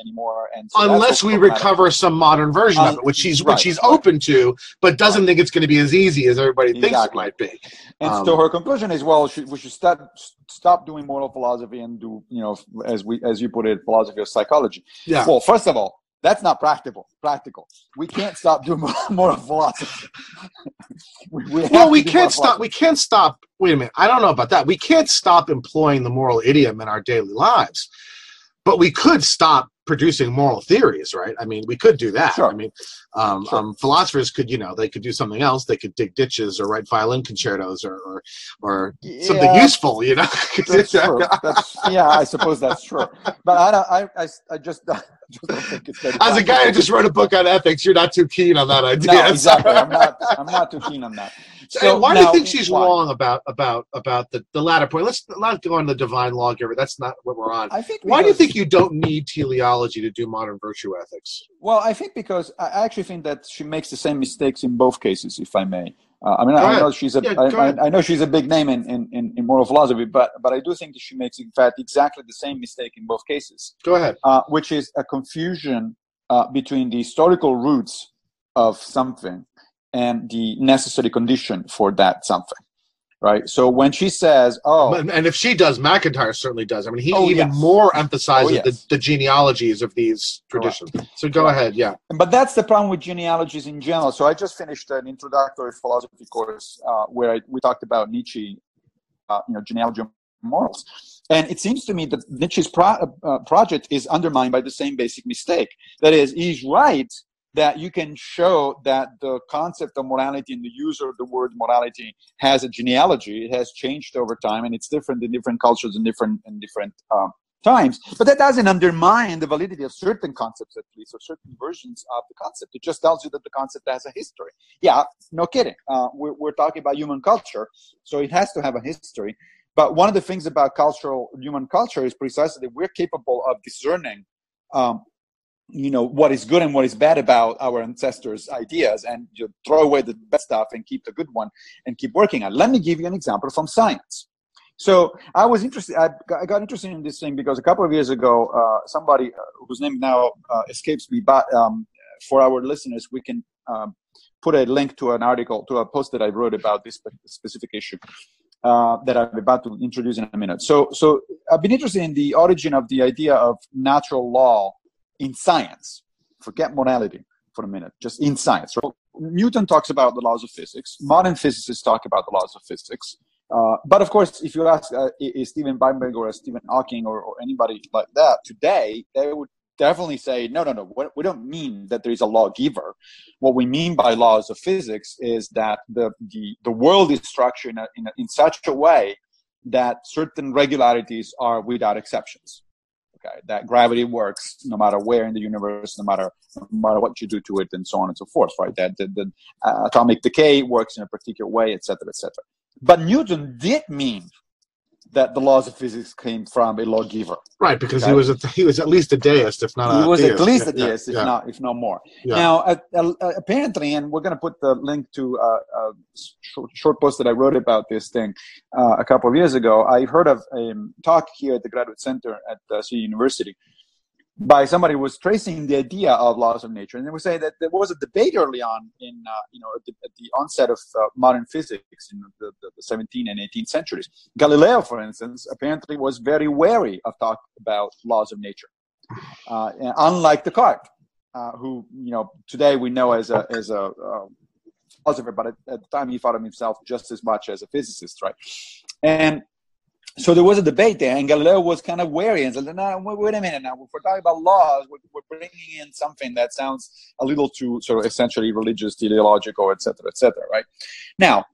anymore. And so unless we recover some modern version of it, which she's open to, but doesn't think it's going to be as easy as everybody thinks it might be. And so her conclusion is, we should stop doing moral philosophy and do, as you put it, philosophy of psychology. Yeah. Well, first of all, that's not practical. We can't stop doing moral philosophy. We can't stop. Wait a minute. I don't know about that. We can't stop employing the moral idiom in our daily lives, but we could stop producing moral theories, right? I mean, we could do that. Sure. I mean, philosophers could, you know, they could do something else. They could dig ditches or write violin concertos or something useful, you know? That's true. Yeah, I suppose that's true. But I just don't think it's that. As a guy who just wrote a book on ethics, you're not too keen on that idea. No, exactly. I'm not too keen on that. So why do you think she's wrong about the latter point? Let's not go on the divine lawgiver. That's not what we're on. I think why do you think you don't need teleology to do modern virtue ethics? Well, I think because I actually think that she makes the same mistakes in both cases, if I may. I know she's a big name in moral philosophy, but I do think that she makes, in fact, exactly the same mistake in both cases. Go ahead. Which is a confusion between the historical roots of something and the necessary condition for that something, right? So when she says, and if she does, McIntyre certainly does. I mean, he more emphasizes the genealogies of these traditions. Correct. So go ahead, yeah. But that's the problem with genealogies in general. So I just finished an introductory philosophy course where we talked about Nietzsche, genealogy of morals. And it seems to me that Nietzsche's project is undermined by the same basic mistake. That is, he's right that you can show that the concept of morality and the use of the word morality has a genealogy. It has changed over time, and it's different in different cultures and different times. But that doesn't undermine the validity of certain concepts, at least, or certain versions of the concept. It just tells you that the concept has a history. Yeah, no kidding. We're talking about human culture, so it has to have a history. But one of the things about human culture is precisely that we're capable of discerning what is good and what is bad about our ancestors' ideas, and you throw away the bad stuff and keep the good one and keep working on. Let me give you an example from science. So I was interested. I got interested in this thing because a couple of years ago, somebody whose name now escapes me, but for our listeners, we can put a link to an article, to a post that I wrote about this specific issue that I'm about to introduce in a minute. So I've been interested in the origin of the idea of natural law in science. Forget morality for a minute, just in science. So Newton talks about the laws of physics. Modern physicists talk about the laws of physics. But of course, if you ask Stephen Weinberg or Stephen Hawking or anybody like that today, they would definitely say, no, we don't mean that there is a lawgiver. What we mean by laws of physics is that the world is structured in such a way that certain regularities are without exceptions. That gravity works no matter where in the universe, no matter what you do to it, and so on and so forth, right? That the atomic decay works in a particular way, et cetera, et cetera. But Newton did mean that the laws of physics came from a lawgiver, right? Because he was at least a deist, if not a deist, if not more. Yeah. Now, apparently, and we're going to put the link to a short post that I wrote about this thing a couple of years ago. I heard of a talk here at the Graduate Center at City University by somebody who was tracing the idea of laws of nature, and they were saying that there was a debate early on in at the onset of modern physics in the 17th and 18th centuries. Galileo, for instance, apparently was very wary of talk about laws of nature, unlike Descartes, who today we know as a philosopher, but at the time he thought of himself just as much as a physicist, right? And so there was a debate there, and Galileo was kind of wary and said, no, wait a minute now, if we're talking about laws, we're bringing in something that sounds a little too sort of essentially religious, teleological, et cetera, right? Now,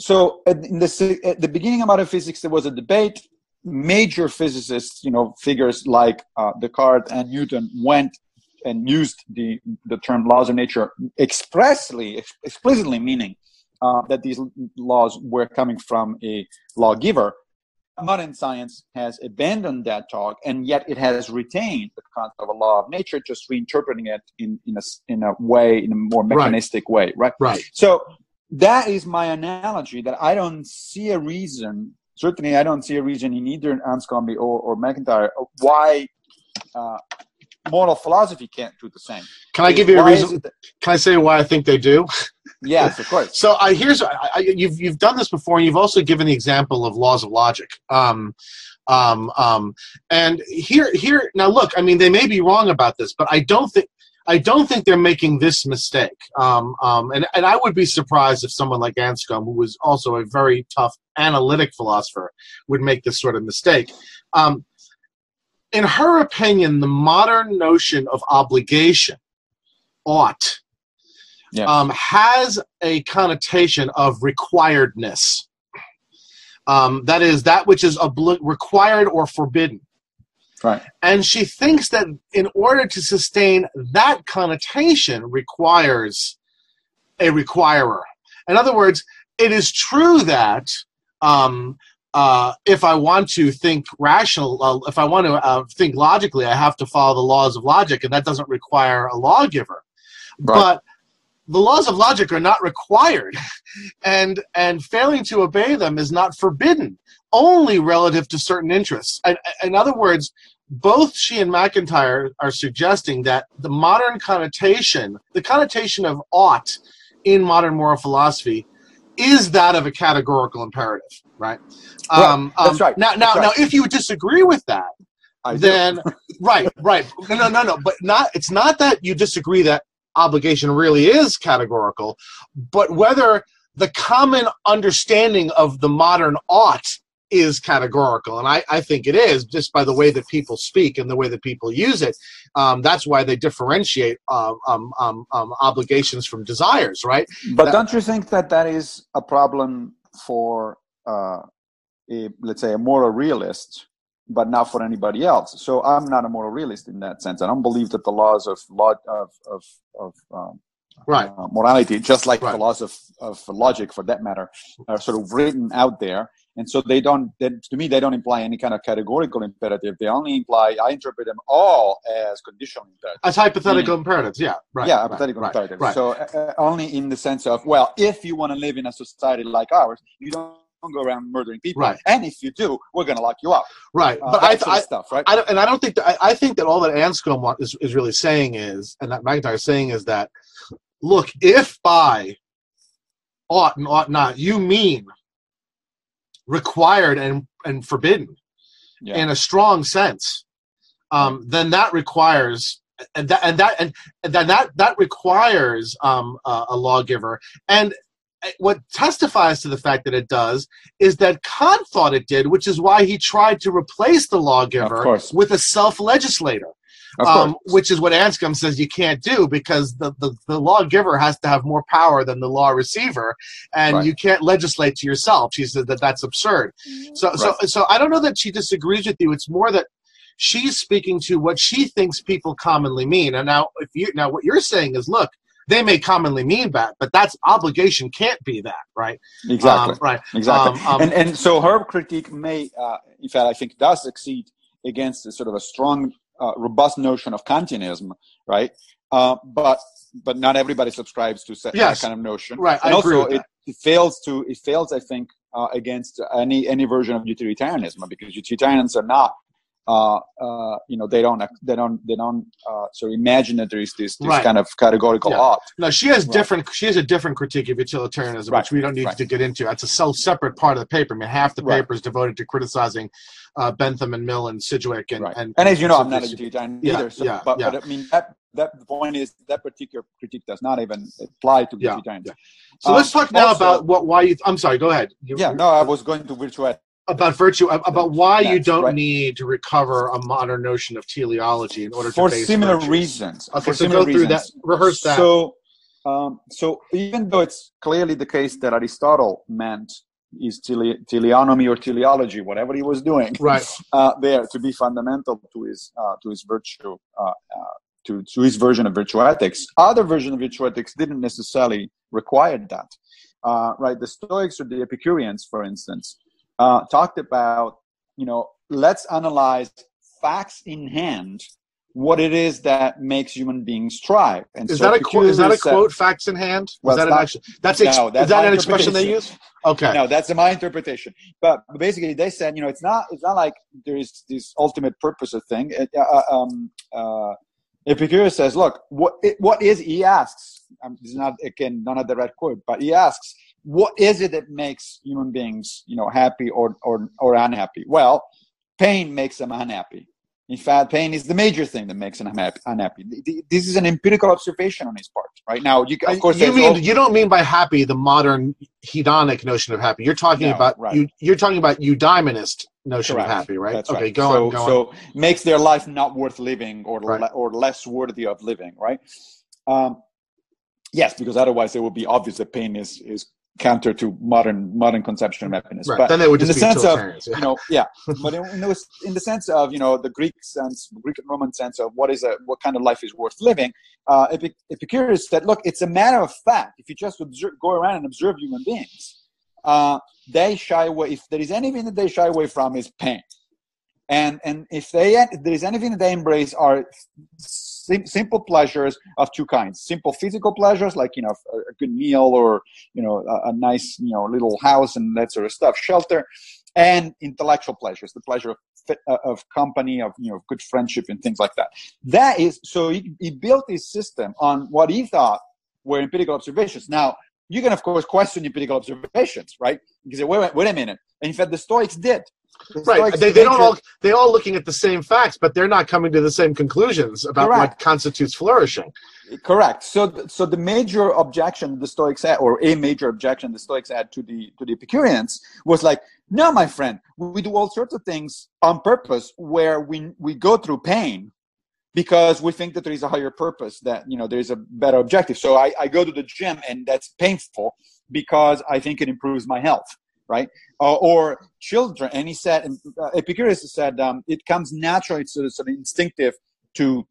so at the beginning of modern physics, there was a debate. Major physicists, figures like Descartes and Newton went and used the term laws of nature explicitly meaning that these laws were coming from a lawgiver. Modern science has abandoned that talk, and yet it has retained the concept of a law of nature, just reinterpreting it in a way, in a more mechanistic way, right? Right. So that is my analogy, that I don't see a reason, certainly I don't see a reason in either Anscombe or McIntyre, why moral philosophy can't do the same. Can I give you a reason? Can I say why I think they do? Yes, of course. So you've done this before, and you've also given the example of laws of logic. And here now, look, I mean, they may be wrong about this, but I don't think they're making this mistake. And I would be surprised if someone like Anscombe, who was also a very tough analytic philosopher, would make this sort of mistake. In her opinion, the modern notion of obligation, ought, has a connotation of requiredness. That is, that which is required or forbidden. Right. And she thinks that in order to sustain that connotation requires a requirer. In other words, it is true that if I want to think rational, if I want to think logically, I have to follow the laws of logic, and that doesn't require a lawgiver. Right. But the laws of logic are not required, and failing to obey them is not forbidden, only relative to certain interests. In other words, both she and McIntyre are suggesting that the modern connotation, the connotation of ought in modern moral philosophy, is that of a categorical imperative, right? That's right. Now, if you disagree with that, then right. No. But not. It's not that you disagree that obligation really is categorical, but whether the common understanding of the modern ought is categorical, and I think it is, just by the way that people speak and the way that people use it. That's why they differentiate obligations from desires, right? But don't you think that is a problem for, let's say, a moral realist, but not for anybody else? So I'm not a moral realist in that sense. I don't believe that the laws of morality, just like the laws of logic for that matter, are sort of written out there. And so to me, they don't imply any kind of categorical imperative. They only imply, I interpret them all as conditional imperatives. As hypothetical imperatives, yeah. Right, yeah, hypothetical imperatives. Right. So only in the sense of, well, if you want to live in a society like ours, you don't go around murdering people. Right. And if you do, we're going to lock you up. Right. But I don't think, I think that all that Anscombe is really saying is, and that McIntyre is saying is that, look, if by ought and ought not, you mean required and forbidden in a strong sense, then that requires requires a lawgiver. And what testifies to the fact that it does is that Kant thought it did, which is why he tried to replace the lawgiver with a self-legislator, which is what Anscombe says you can't do, because the lawgiver has to have more power than the law receiver, and you can't legislate to yourself. She said that that's absurd. So I don't know that she disagrees with you. It's more that she's speaking to what she thinks people commonly mean. And now, what you're saying is, look, they may commonly mean that, but that's obligation can't be that, right? Exactly. And so her critique may, in fact, I think, does succeed against sort of a strong, robust notion of Kantianism, right? But not everybody subscribes to that kind of notion. Right. And I also agree with that. It fails, I think, against any version of utilitarianism, because utilitarians are not, they don't imagine that there is this kind of categorical ought. No, she has a different critique of utilitarianism, which we don't need to get into. That's a separate part of the paper. I mean, half the paper is devoted to criticizing Bentham and Mill and Sidgwick and as you know, I'm not a utilitarian either. But I mean that the point is that particular critique does not even apply to utilitarians. So let's talk now about why you. I'm sorry. Go ahead. I was going to virtuality. About virtue, about why you don't need to recover a modern notion of teleology in order to base similar virtues. Reasons. Okay, so go through that, rehearse that. So even though it's clearly the case that Aristotle meant is teleonomy or teleology, whatever he was doing, there to be fundamental to his virtue, to his version of virtue ethics, other version of virtue ethics didn't necessarily require that, right? The Stoics or the Epicureans, for instance. Talked about, let's analyze facts in hand, what it is that makes human beings thrive. And is that a quote, facts in hand? Is that an expression they use? Okay. No, that's my interpretation. But basically they said, it's not like there is this ultimate purpose of thing. Epicurus says, look, he asks, this is not, again, not a direct quote, but he asks, what is it that makes human beings, happy or unhappy? Well, pain makes them unhappy. In fact, pain is the major thing that makes him unhappy. This is an empirical observation on his part. Right now, you don't mean by happy the modern hedonic notion of happy. You're talking you're talking about eudaemonist notion of happy, right? That's okay, right. Go on. So makes their life not worth living or less worthy of living, right? Yes, because otherwise it would be obvious that pain is counter to modern conception of happiness, right? But then it would just be utilitarians. But in the sense of the Greek and Roman sense of what kind of life is worth living, Epicurus said, look, it's a matter of fact. If you just go around and observe human beings, they shy away. If there is anything that they shy away from, is pain, and if there is anything that they embrace are simple pleasures of two kinds: simple physical pleasures, like a good meal or a nice little house and that sort of stuff, shelter, and intellectual pleasures, the pleasure of company, of good friendship and things like that. That is, so he built his system on what he thought were empirical observations. Now you can of course question empirical observations, right? You can say, wait a minute. And in fact, the Stoics did. They're all looking at the same facts, but they're not coming to the same conclusions about what constitutes flourishing. Correct. So the major objection the Stoics had, or a major objection the Stoics had to the Epicureans, was like, no, my friend, we do all sorts of things on purpose where we go through pain because we think that there is a higher purpose, that there is a better objective. So I go to the gym and that's painful because I think it improves my health. Right? Or children. And he said, Epicurus said, it comes naturally, it's sort of instinctive to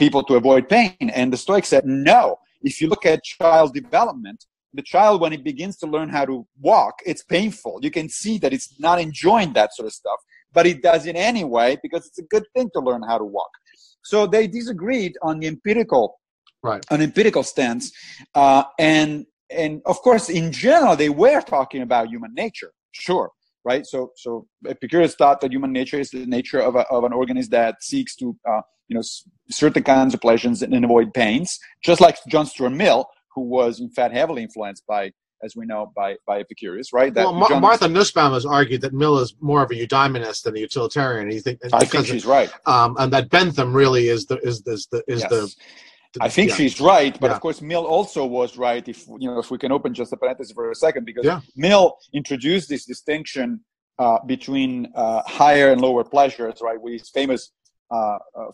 people to avoid pain. And the Stoics said, no, if you look at child development, the child, when it begins to learn how to walk, it's painful. You can see that it's not enjoying that sort of stuff, but it does it anyway because it's a good thing to learn how to walk. So they disagreed on the empirical, on empirical stance, and of course, in general, they were talking about human nature, sure, right? So Epicurus thought that human nature is the nature of an organism that seeks to, certain kinds of pleasures and avoid pains, just like John Stuart Mill, who was in fact heavily influenced by, as we know, by Epicurus, right? Martha Nussbaum has argued that Mill is more of a eudaemonist than a utilitarian. I think she's right, and that Bentham really is the. I think she's right, but of course Mill also was right. If if we can open just a parenthesis for a second, because Mill introduced this distinction between higher and lower pleasures, right? With his famous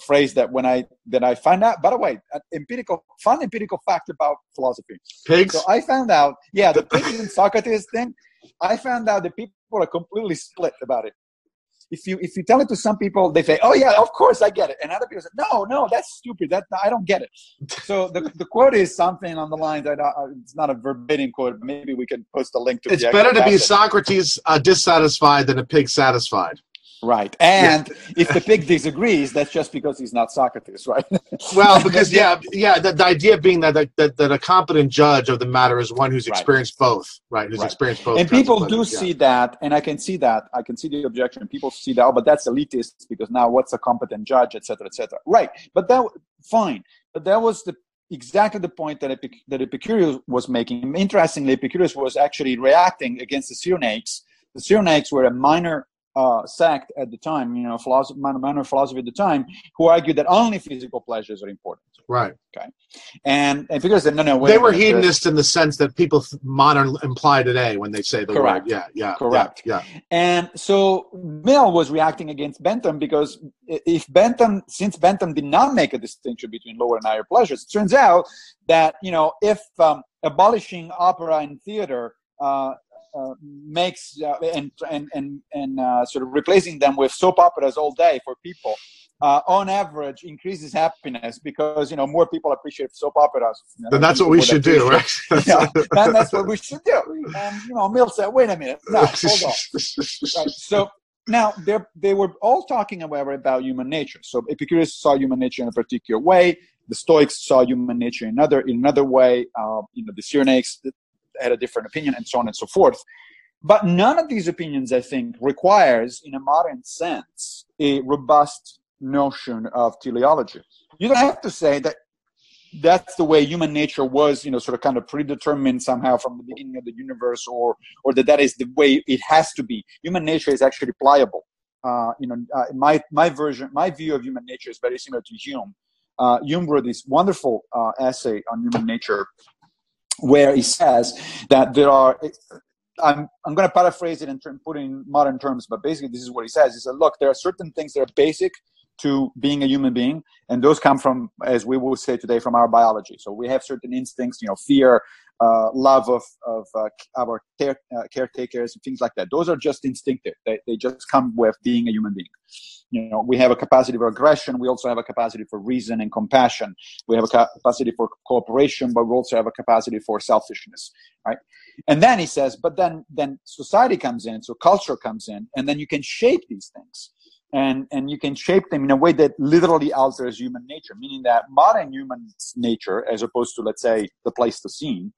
phrase that when I find out. By the way, an empirical fact about philosophy. Pigs. So I found out, the pigs and Socrates thing. I found out that people are completely split about it. If you tell it to some people, they say, "Oh yeah, of course I get it," and other people say, "No, that's stupid. I don't get it." So the quote is something on the lines. It's not a verbatim quote. Maybe we can post a link to it. It's better to be Socrates dissatisfied than a pig satisfied. Right, and if the pig disagrees, that's just because he's not Socrates, right? Well, because the idea being that a competent judge of the matter is one who's experienced both, right? Who's experienced both. And people do see that, and I can see that. I can see the objection. People see that, but that's elitist because now what's a competent judge, et cetera, et cetera. Right, but that fine. But that was exactly the point that Epicurus was making. Interestingly, Epicurus was actually reacting against the Cyrenaics. The Cyrenaics were a minor sect at the time, minor philosophy at the time, who argued that only physical pleasures are important. Right. Okay. And because they were hedonists in the sense that people modern imply today when they say the word. Yeah. Correct. Yeah. And so Mill was reacting against Bentham because since Bentham did not make a distinction between lower and higher pleasures, it turns out that if abolishing opera and theater makes and sort of replacing them with soap operas all day for people, on average, increases happiness because more people appreciate soap operas. Then that's what we should do, right? And that's what we should do. And Mill said, "Wait a minute, no, hold on." Right, so now they were all talking, however, about human nature. So Epicurus saw human nature in a particular way. The Stoics saw human nature in another way. The Cyrenaics had a different opinion, and so on and so forth. But none of these opinions, I think, requires, in a modern sense, a robust notion of teleology. You don't have to say that that's the way human nature was, sort of kind of predetermined somehow from the beginning of the universe, or that is the way it has to be. Human nature is actually pliable. my view of human nature is very similar to Hume. Hume wrote this wonderful essay on human nature, where he says that there are, I'm going to paraphrase it and put it in modern terms, but basically this is what he says. He said, look, there are certain things that are basic to being a human being, and those come from, as we will say today, from our biology. So we have certain instincts, fear, love of our caretakers, and things like that. Those are just instinctive. They just come with being a human being. We have a capacity for aggression. We also have a capacity for reason and compassion. We have a capacity for cooperation, but we also have a capacity for selfishness, right? And then he says, but then society comes in, so culture comes in, and then you can shape these things. And you can shape them in a way that literally alters human nature, meaning that modern human nature, as opposed to, let's say, the Pleistocene,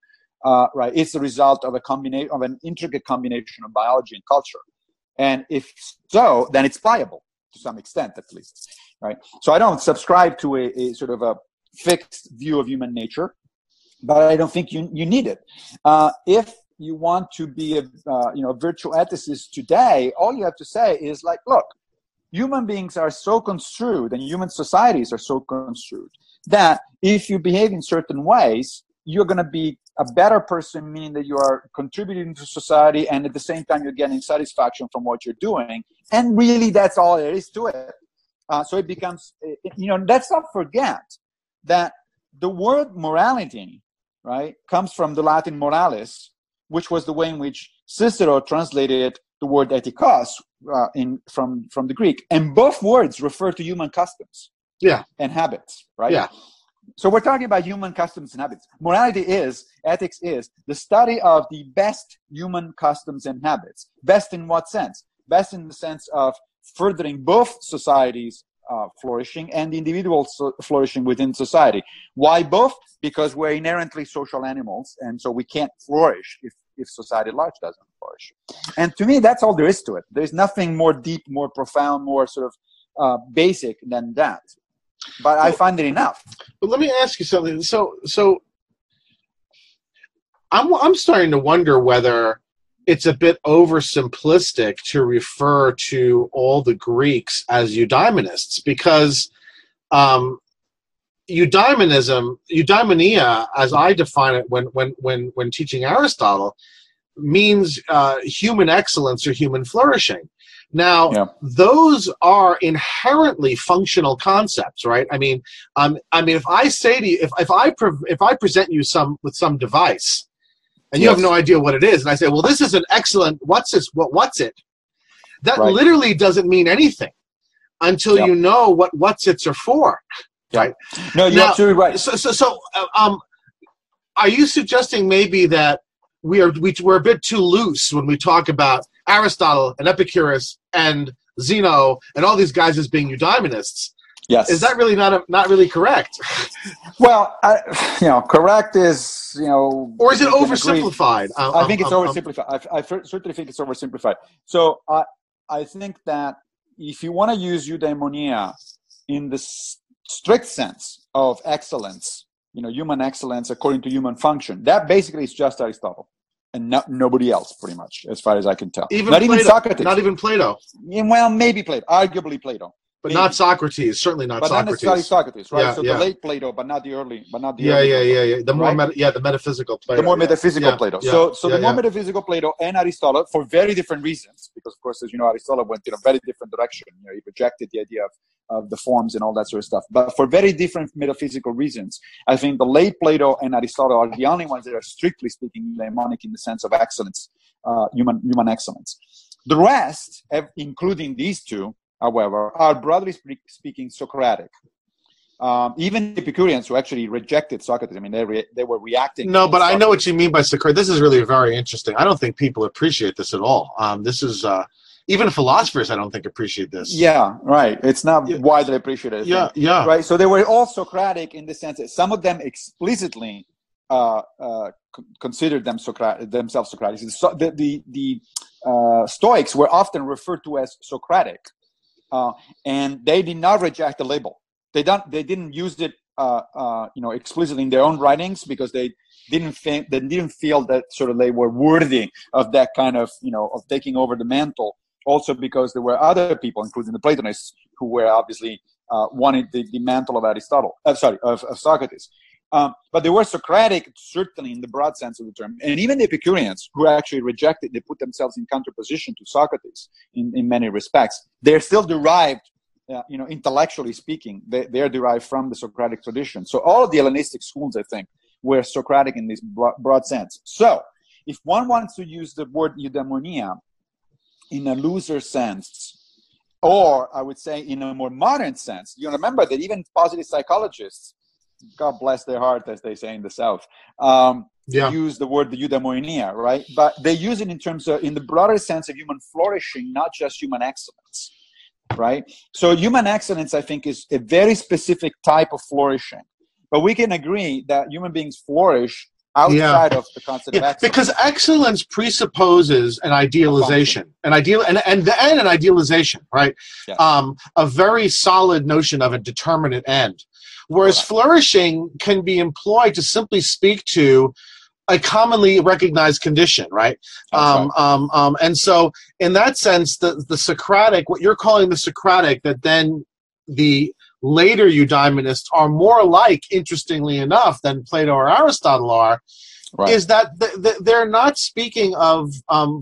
right, it's the result of an intricate combination of biology and culture. And if so, then it's pliable to some extent, at least, right? So I don't subscribe to a sort of a fixed view of human nature, but I don't think you need it. If you want to be a virtual ethicist today, all you have to say is like, look, human beings are so construed and human societies are so construed that if you behave in certain ways, you're going to be a better person, meaning that you are contributing to society and at the same time you're getting satisfaction from what you're doing. And really, that's all there is to it. So it becomes, let's not forget that the word morality, right, comes from the Latin moralis, which was the way in which Cicero translated the word ethikos from the Greek, and both words refer to human customs and habits, right? Yeah. So we're talking about human customs and habits. Morality is, ethics is, the study of the best human customs and habits. Best in what sense? Best in the sense of furthering both societies' flourishing and the individual flourishing within society. Why both? Because we're inherently social animals, and so we can't flourish if society at large doesn't flourish. And to me, that's all there is to it. There's nothing more deep, more profound, more sort of basic than that. But I find it enough. But let me ask you something. So I'm starting to wonder whether it's a bit oversimplistic to refer to all the Greeks as eudaimonists, because eudaimonia, as I define it when teaching Aristotle, means human excellence or human flourishing. Now, those are inherently functional concepts, right? I mean, if I say to you, if I present you with some device, and you have no idea what it is, and I say, well, this is an excellent what's it? That literally doesn't mean anything until you know what what's-its are for. Right. No, you're absolutely right. So, are you suggesting maybe that we're a bit too loose when we talk about Aristotle and Epicurus and Zeno and all these guys as being eudaimonists? Yes. Is that really not really correct? Well, correct is or is it oversimplified? I think it's oversimplified. I certainly think it's oversimplified. So I think that if you want to use eudaimonia in this strict sense of excellence, human excellence according to human function, that basically is just Aristotle and nobody else, pretty much, as far as I can tell. Even Socrates. Not even Plato. Well, maybe Plato, arguably Plato. But maybe. Not Socrates, certainly not Socrates. But not necessarily Socrates, right? Yeah, so the late Plato, but not the early Plato, the more right? The metaphysical Plato. The more metaphysical Plato. So the more metaphysical Plato and Aristotle, for very different reasons, because of course, as you know, Aristotle went in a very different direction. He rejected the idea of the forms and all that sort of stuff. But for very different metaphysical reasons, I think the late Plato and Aristotle are the only ones that are strictly speaking eudaimonic in the sense of excellence, human excellence. The rest, including these two, however, are broadly speaking Socratic. Even Epicureans, who actually rejected Socrates, I mean, they were reacting. No, but Socrates. I know what you mean by Socrates. This is really very interesting. I don't think people appreciate this at all. This is even philosophers, I don't think, appreciate this. Yeah, right. It's not widely appreciated. Yeah. Right. So they were all Socratic in the sense that some of them explicitly considered themselves Socratic. So the Stoics were often referred to as Socratic. And they did not reject the label. They didn't use it, explicitly in their own writings because they didn't feel that sort of they were worthy of that kind of taking over the mantle also because there were other people, including the Platonists, who were obviously wanted the mantle of Aristotle. Of Socrates. But they were Socratic, certainly in the broad sense of the term. And even the Epicureans, who actually rejected, they put themselves in counterposition to Socrates in many respects. They're still derived, intellectually speaking, they're derived from the Socratic tradition. So all of the Hellenistic schools, I think, were Socratic in this broad sense. So if one wants to use the word eudaimonia in a looser sense, or I would say in a more modern sense, you remember that even positive psychologists, God bless their heart, as they say in the South, use the word eudaimonia, right? But they use it in terms of, in the broader sense of human flourishing, not just human excellence, right? So human excellence, I think, is a very specific type of flourishing. But we can agree that human beings flourish outside of the concept of excellence. Because excellence presupposes an idealization, an idealization, right? Yeah. A very solid notion of a determinate end. Whereas flourishing can be employed to simply speak to a commonly recognized condition, right? And so in that sense, the Socratic, what you're calling the Socratic, that then the later eudaimonists are more alike, interestingly enough, than Plato or Aristotle are, is that they're not speaking of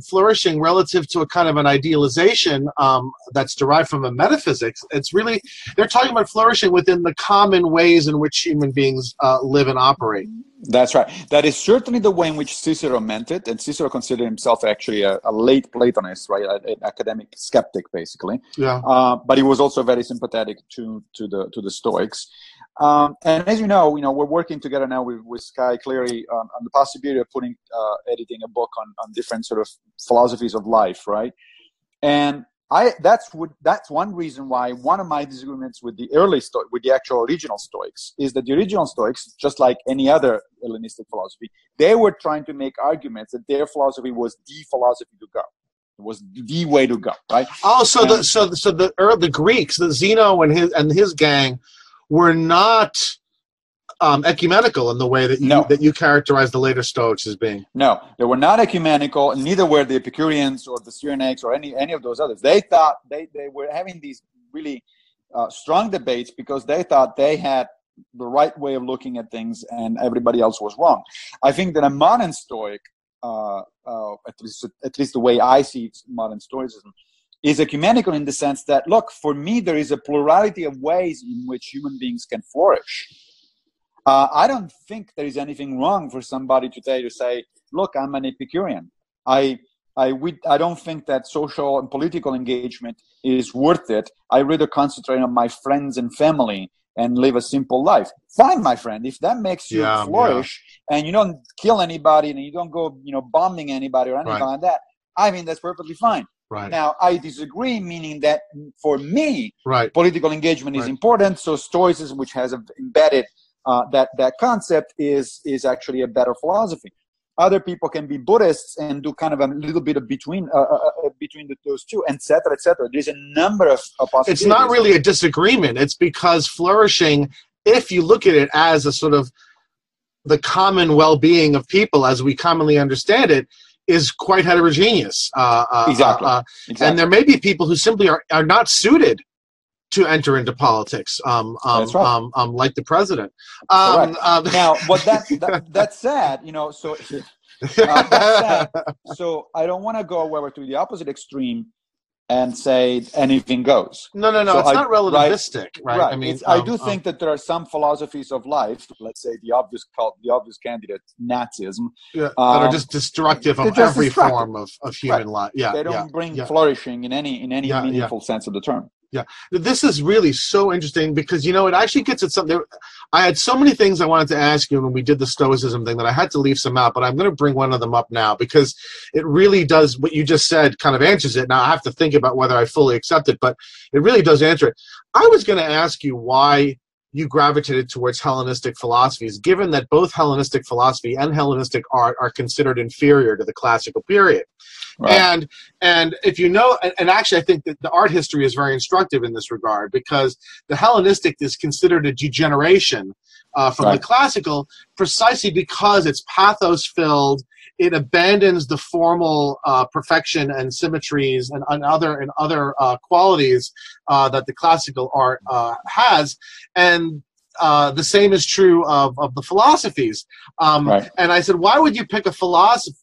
flourishing relative to a kind of an idealization that's derived from a metaphysics. It's really, they're talking about flourishing within the common ways in which human beings live and operate. That's right. That is certainly the way in which Cicero meant it, and Cicero considered himself actually a late Platonist, right? An academic skeptic, basically. Yeah. But he was also very sympathetic to the Stoics. And as you know, we're working together now with Sky Cleary on the possibility of putting editing a book on different sort of philosophies of life, right? And that's one reason why one of my disagreements with the early Stoic, with the actual original Stoics, is that the original Stoics, just like any other Hellenistic philosophy, they were trying to make arguments that their philosophy was the philosophy to go. It was the way to go, right? Oh, the Greeks, the Zeno and his gang, were not ecumenical in the way that you characterize the later Stoics as being. No, they were not ecumenical, and neither were the Epicureans or the Cyrenaics or any of those others. They thought they were having these really strong debates because they thought they had the right way of looking at things and everybody else was wrong. I think that a modern Stoic, at least the way I see modern Stoicism, is ecumenical in the sense that, look, for me, there is a plurality of ways in which human beings can flourish. I don't think there is anything wrong for somebody today to say, look, I'm an Epicurean. I don't think that social and political engagement is worth it. I rather concentrate on my friends and family and live a simple life. Fine, my friend, if that makes you flourish and you don't kill anybody and you don't go, bombing anybody or anything like that, I mean, that's perfectly fine. Right. Now, I disagree, meaning that for me, political engagement is important. So Stoicism, which has embedded that concept, is actually a better philosophy. Other people can be Buddhists and do kind of a little bit of between those two, et cetera, et cetera. There's a number of possibilities. It's not really a disagreement. It's because flourishing, if you look at it as a sort of the common well-being of people as we commonly understand it, is quite heterogeneous. Exactly. And there may be people who simply are not suited to enter into politics, like the president. Now, what that's sad, so I don't want to go however to the opposite extreme and say anything goes. No, so it's not relativistic, right? I mean, I do think that there are some philosophies of life, let's say the obvious candidate, Nazism, that are just destructive of every form of human life. Yeah, they don't bring flourishing in any meaningful sense of the term. Yeah, this is really so interesting because, it actually gets at something. I had so many things I wanted to ask you when we did the Stoicism thing that I had to leave some out, but I'm going to bring one of them up now because it really does, what you just said kind of answers it. Now I have to think about whether I fully accept it, but it really does answer it. I was going to ask you why you gravitated towards Hellenistic philosophies, given that both Hellenistic philosophy and Hellenistic art are considered inferior to the classical period. Right. And if and actually I think that the art history is very instructive in this regard because the Hellenistic is considered a degeneration from the classical precisely because it's pathos-filled, it abandons the formal perfection and symmetries and other qualities that the classical art has, and the same is true of the philosophies. Right. And I said, why would you pick philosophies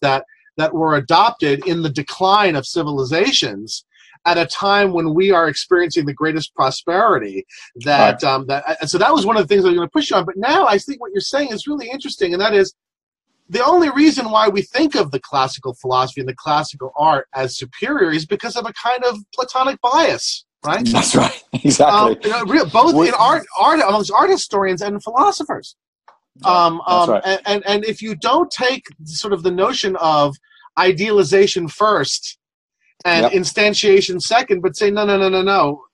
that were adopted in the decline of civilizations at a time when we are experiencing the greatest prosperity? That right. So that was one of the things I was going to push you on. But now I think what you're saying is really interesting, and that is the only reason why we think of the classical philosophy and the classical art as superior is because of a kind of Platonic bias. Right? That's right. Exactly. Both in art amongst art historians and philosophers. Right. And if you don't take sort of the notion of idealization first and yep. instantiation second, but say, no,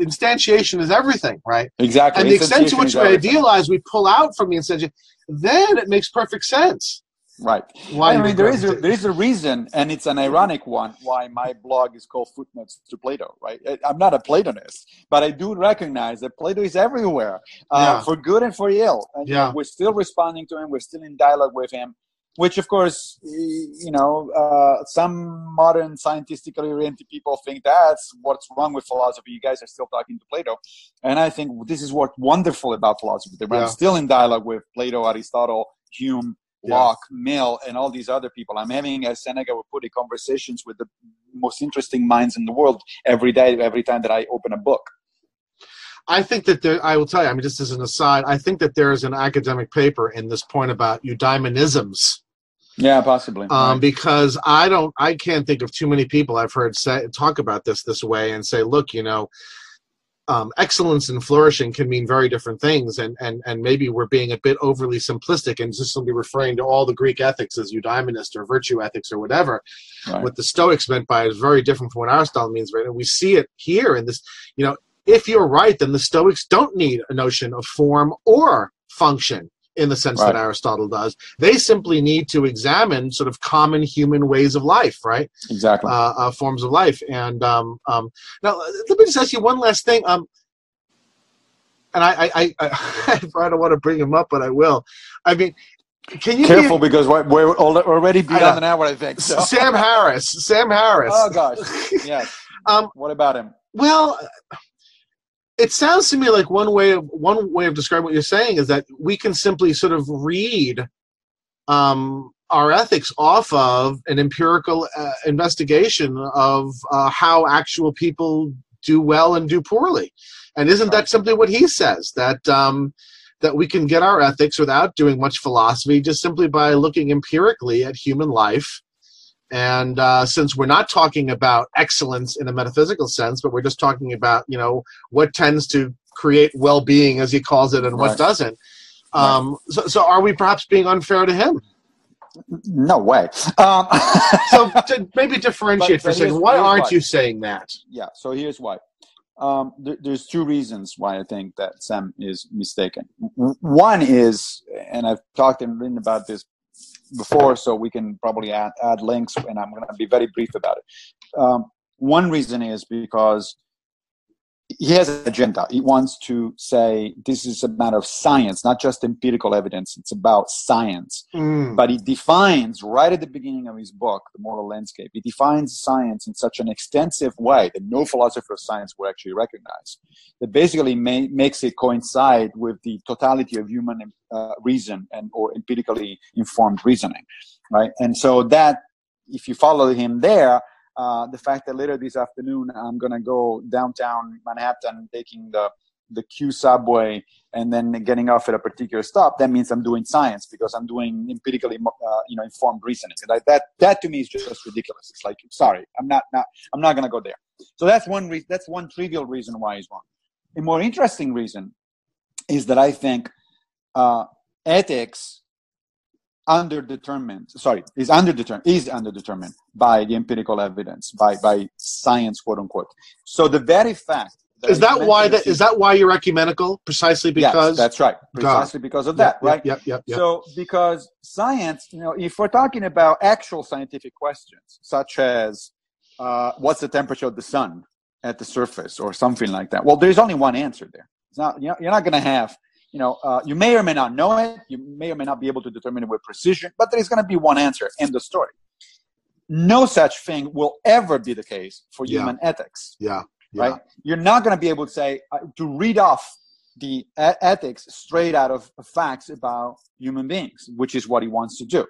instantiation is everything, right? Exactly. And the extent to which we idealize, we pull out from the instantiation, then it makes perfect sense. Right. Why there is a reason, and it's an ironic one, why my blog is called Footnotes to Plato, right? I'm not a Platonist, but I do recognize that Plato is everywhere, for good and for ill. And we're still responding to him. We're still in dialogue with him, which, of course, some modern scientifically oriented people think that's what's wrong with philosophy. You guys are still talking to Plato. And I think this is what's wonderful about philosophy. I'm still in dialogue with Plato, Aristotle, Hume, Locke, Mill, and all these other people. I'm having, as Seneca would put it, conversations with the most interesting minds in the world every day, every time that I open a book. I think that I will tell you, just as an aside, I think that there is an academic paper in this point about eudaimonisms. Yeah, possibly. Right. Because I can't think of too many people I've heard talk about this way and say, look, excellence and flourishing can mean very different things, and maybe we're being a bit overly simplistic and just simply referring to all the Greek ethics as eudaimonist or virtue ethics or whatever. Right. What the Stoics meant by it is very different from what Aristotle means, right? And we see it here in this, if you're right, then the Stoics don't need a notion of form or function in the sense that Aristotle does. They simply need to examine sort of common human ways of life, right? Exactly. Forms of life. And now, let me just ask you one last thing. And I don't want to bring him up, but I will. I mean, can you careful because we're already beyond an hour, I think. So. Sam Harris. Oh gosh. Yes. What about him? Well. It sounds to me like one way of describing what you're saying is that we can simply sort of read our ethics off of an empirical investigation of how actual people do well and do poorly. And isn't that simply what he says, that we can get our ethics without doing much philosophy just simply by looking empirically at human life? And since we're not talking about excellence in a metaphysical sense, but we're just talking about, what tends to create well-being, as he calls it, and what doesn't. So are we perhaps being unfair to him? No way. So to maybe differentiate for a second. Why aren't you saying that? Yeah, so here's why. There's two reasons why I think that Sam is mistaken. One is, and I've talked and written about this before, so we can probably add links, and I'm going to be very brief about it. One reason is because he has an agenda. He wants to say this is a matter of science, not just empirical evidence. It's about science. But he defines, right at the beginning of his book, The Moral Landscape, he defines science in such an extensive way that no philosopher of science would actually recognize. That basically makes it coincide with the totality of human reason or empirically informed reasoning, right? And so that, if you follow him there, the fact that later this afternoon I'm going to go downtown Manhattan taking the Q subway and then getting off at a particular stop, that means I'm doing science because I'm doing empirically informed reasoning. Like that to me is just ridiculous. It's like, sorry, I'm not going to go there. So that's one trivial reason why he's wrong. A more interesting reason is that I think ethics is underdetermined by the empirical evidence, by science, quote unquote. So the very fact is that why you're ecumenical? Precisely because that's right. Precisely because of that, right? Yep. So because science, if we're talking about actual scientific questions, such as what's the temperature of the sun at the surface or something like that, well, there's only one answer there. It's not you're not going to have you may or may not know it. You may or may not be able to determine it with precision, but there is going to be one answer. End of story. No such thing will ever be the case for human ethics. Right? You're not going to be able to say, to read off the ethics straight out of facts about human beings, which is what he wants to do.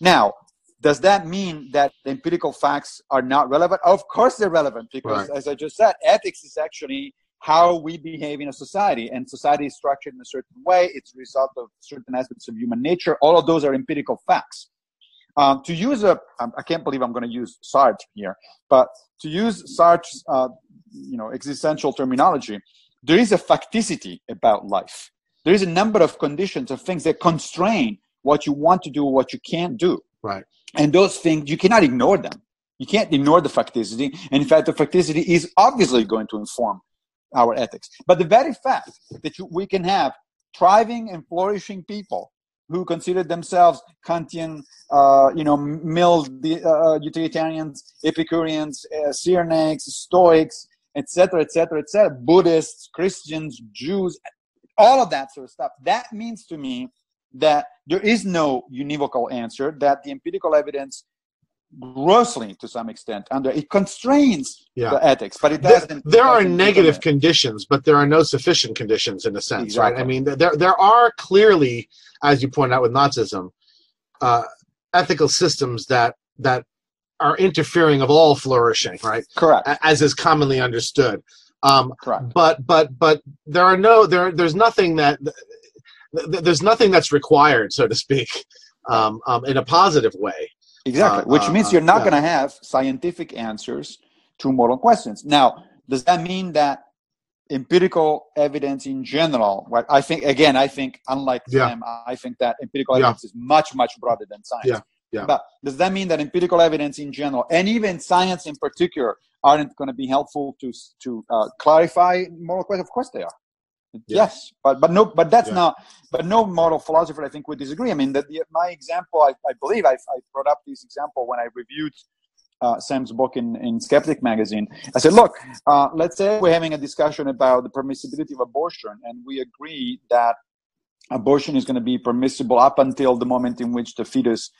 Now, does that mean that the empirical facts are not relevant? Of course they're relevant, because as I just said, ethics is actually how we behave in a society, and society is structured in a certain way. It's a result of certain aspects of human nature. All of those are empirical facts. To use I can't believe I'm going to use Sartre here, but to use Sartre's, existential terminology, there is a facticity about life. There is a number of conditions of things that constrain what you want to do, what you can't do. Right. And those things, you cannot ignore them. You can't ignore the facticity. And in fact, the facticity is obviously going to inform our ethics. But the very fact that we can have thriving and flourishing people who consider themselves Kantian, Mill, utilitarians, Epicureans, Cyrenaics, Stoics, etc., Buddhists, Christians, Jews, all of that sort of stuff. That means to me that there is no univocal answer, that the empirical evidence grossly, to some extent, it constrains the ethics, but it doesn't. There are negative conditions, but there are no sufficient conditions in a sense, right? I mean, there are clearly, as you point out with Nazism, ethical systems that are interfering of all flourishing, right? Correct. As is commonly understood. Correct. But there are no there. There's nothing that's required, so to speak, in a positive way. Exactly, which means you're not going to have scientific answers to moral questions. Now, does that mean that empirical evidence in general, right? I think, unlike them, I think that empirical evidence is much, much broader than science. But does that mean that empirical evidence in general, and even science in particular, aren't going to be helpful to clarify moral questions? Of course they are. Yes, but no moral philosopher, I think, would disagree. I mean, my example, I believe I brought up this example when I reviewed Sam's book in Skeptic magazine. I said, look, let's say we're having a discussion about the permissibility of abortion, and we agree that abortion is going to be permissible up until the moment in which the fetus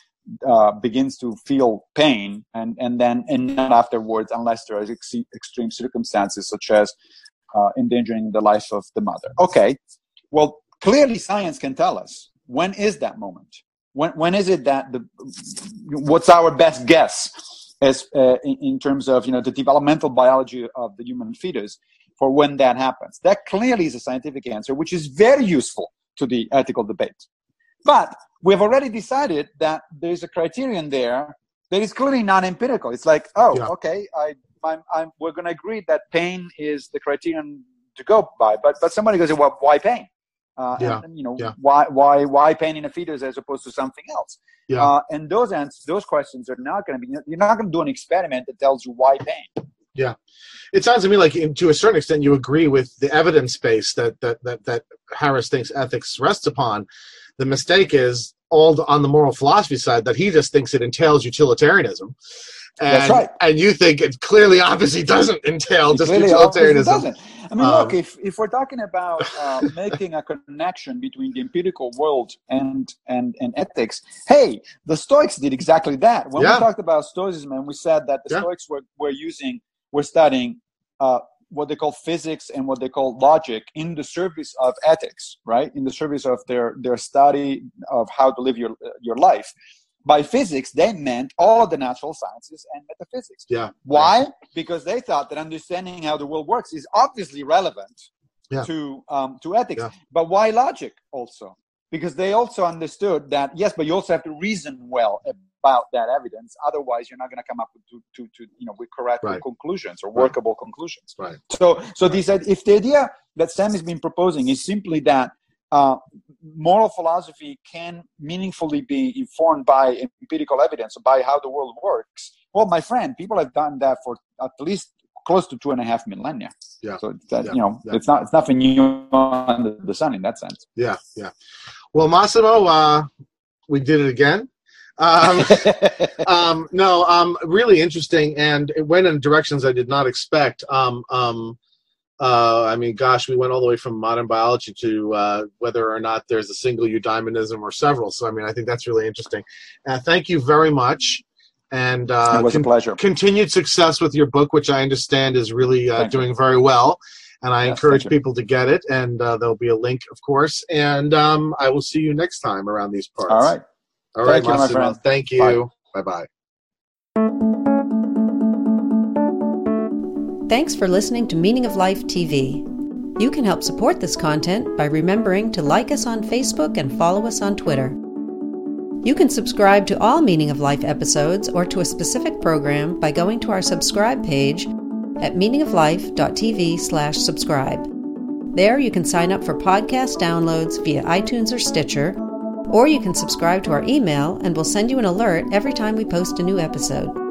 begins to feel pain, and not afterwards, unless there are extreme circumstances such as endangering the life of the mother. Okay, well, clearly science can tell us when is that moment. When is it that what's our best guess as in terms of the developmental biology of the human fetus for when that happens? That clearly is a scientific answer, which is very useful to the ethical debate. But we've already decided that there's a criterion there that is clearly not empirical. It's like, okay, we're going to agree that pain is the criterion to go by, but somebody goes, well, why pain? Why pain in a fetus as opposed to something else? And those answers, those questions are not going to be. You're not going to do an experiment that tells you why pain. Yeah, it sounds to me like, to a certain extent, you agree with the evidence base that Harris thinks ethics rests upon. The mistake is all on the moral philosophy side, that he just thinks it entails utilitarianism. That's right. And you think it clearly obviously doesn't entail just utilitarianism. Doesn't. I mean, look, if we're talking about making a connection between the empirical world and ethics, hey, the Stoics did exactly that. When we talked about Stoicism, and we said that the Stoics were studying what they call physics and what they call logic in the service of ethics, right? In the service of their study of how to live your life. By physics, they meant all of the natural sciences and metaphysics. Why? Because they thought that understanding how the world works is obviously relevant to ethics. But why logic also? Because they also understood that, yes, but you also have to reason well about that evidence. Otherwise, you're not going to come up with correct conclusions or workable conclusions. Right. So they said, if the idea that Sam has been proposing is simply that moral philosophy can meaningfully be informed by empirical evidence, by how the world works, well, my friend, people have done that for at least close to 2.5 millennia. It's nothing new under the sun in that sense. Well, Massimo, we did it again. Really interesting, and it went in directions I did not expect. I mean, gosh, we went all the way from modern biology to whether or not there's a single eudaimonism or several. So, I mean, I think that's really interesting. Thank you very much. And it was a pleasure. Continued success with your book, which I understand is really doing very well. And I encourage people to get it. And there'll be a link, of course. And I will see you next time around these parts. All right. All right, Massimo. Thank you. Bye-bye. Thanks for listening to Meaning of Life TV. You can help support this content by remembering to like us on Facebook and follow us on Twitter. You can subscribe to all Meaning of Life episodes or to a specific program by going to our subscribe page at meaningoflife.tv/subscribe. There you can sign up for podcast downloads via iTunes or Stitcher, or you can subscribe to our email and we'll send you an alert every time we post a new episode.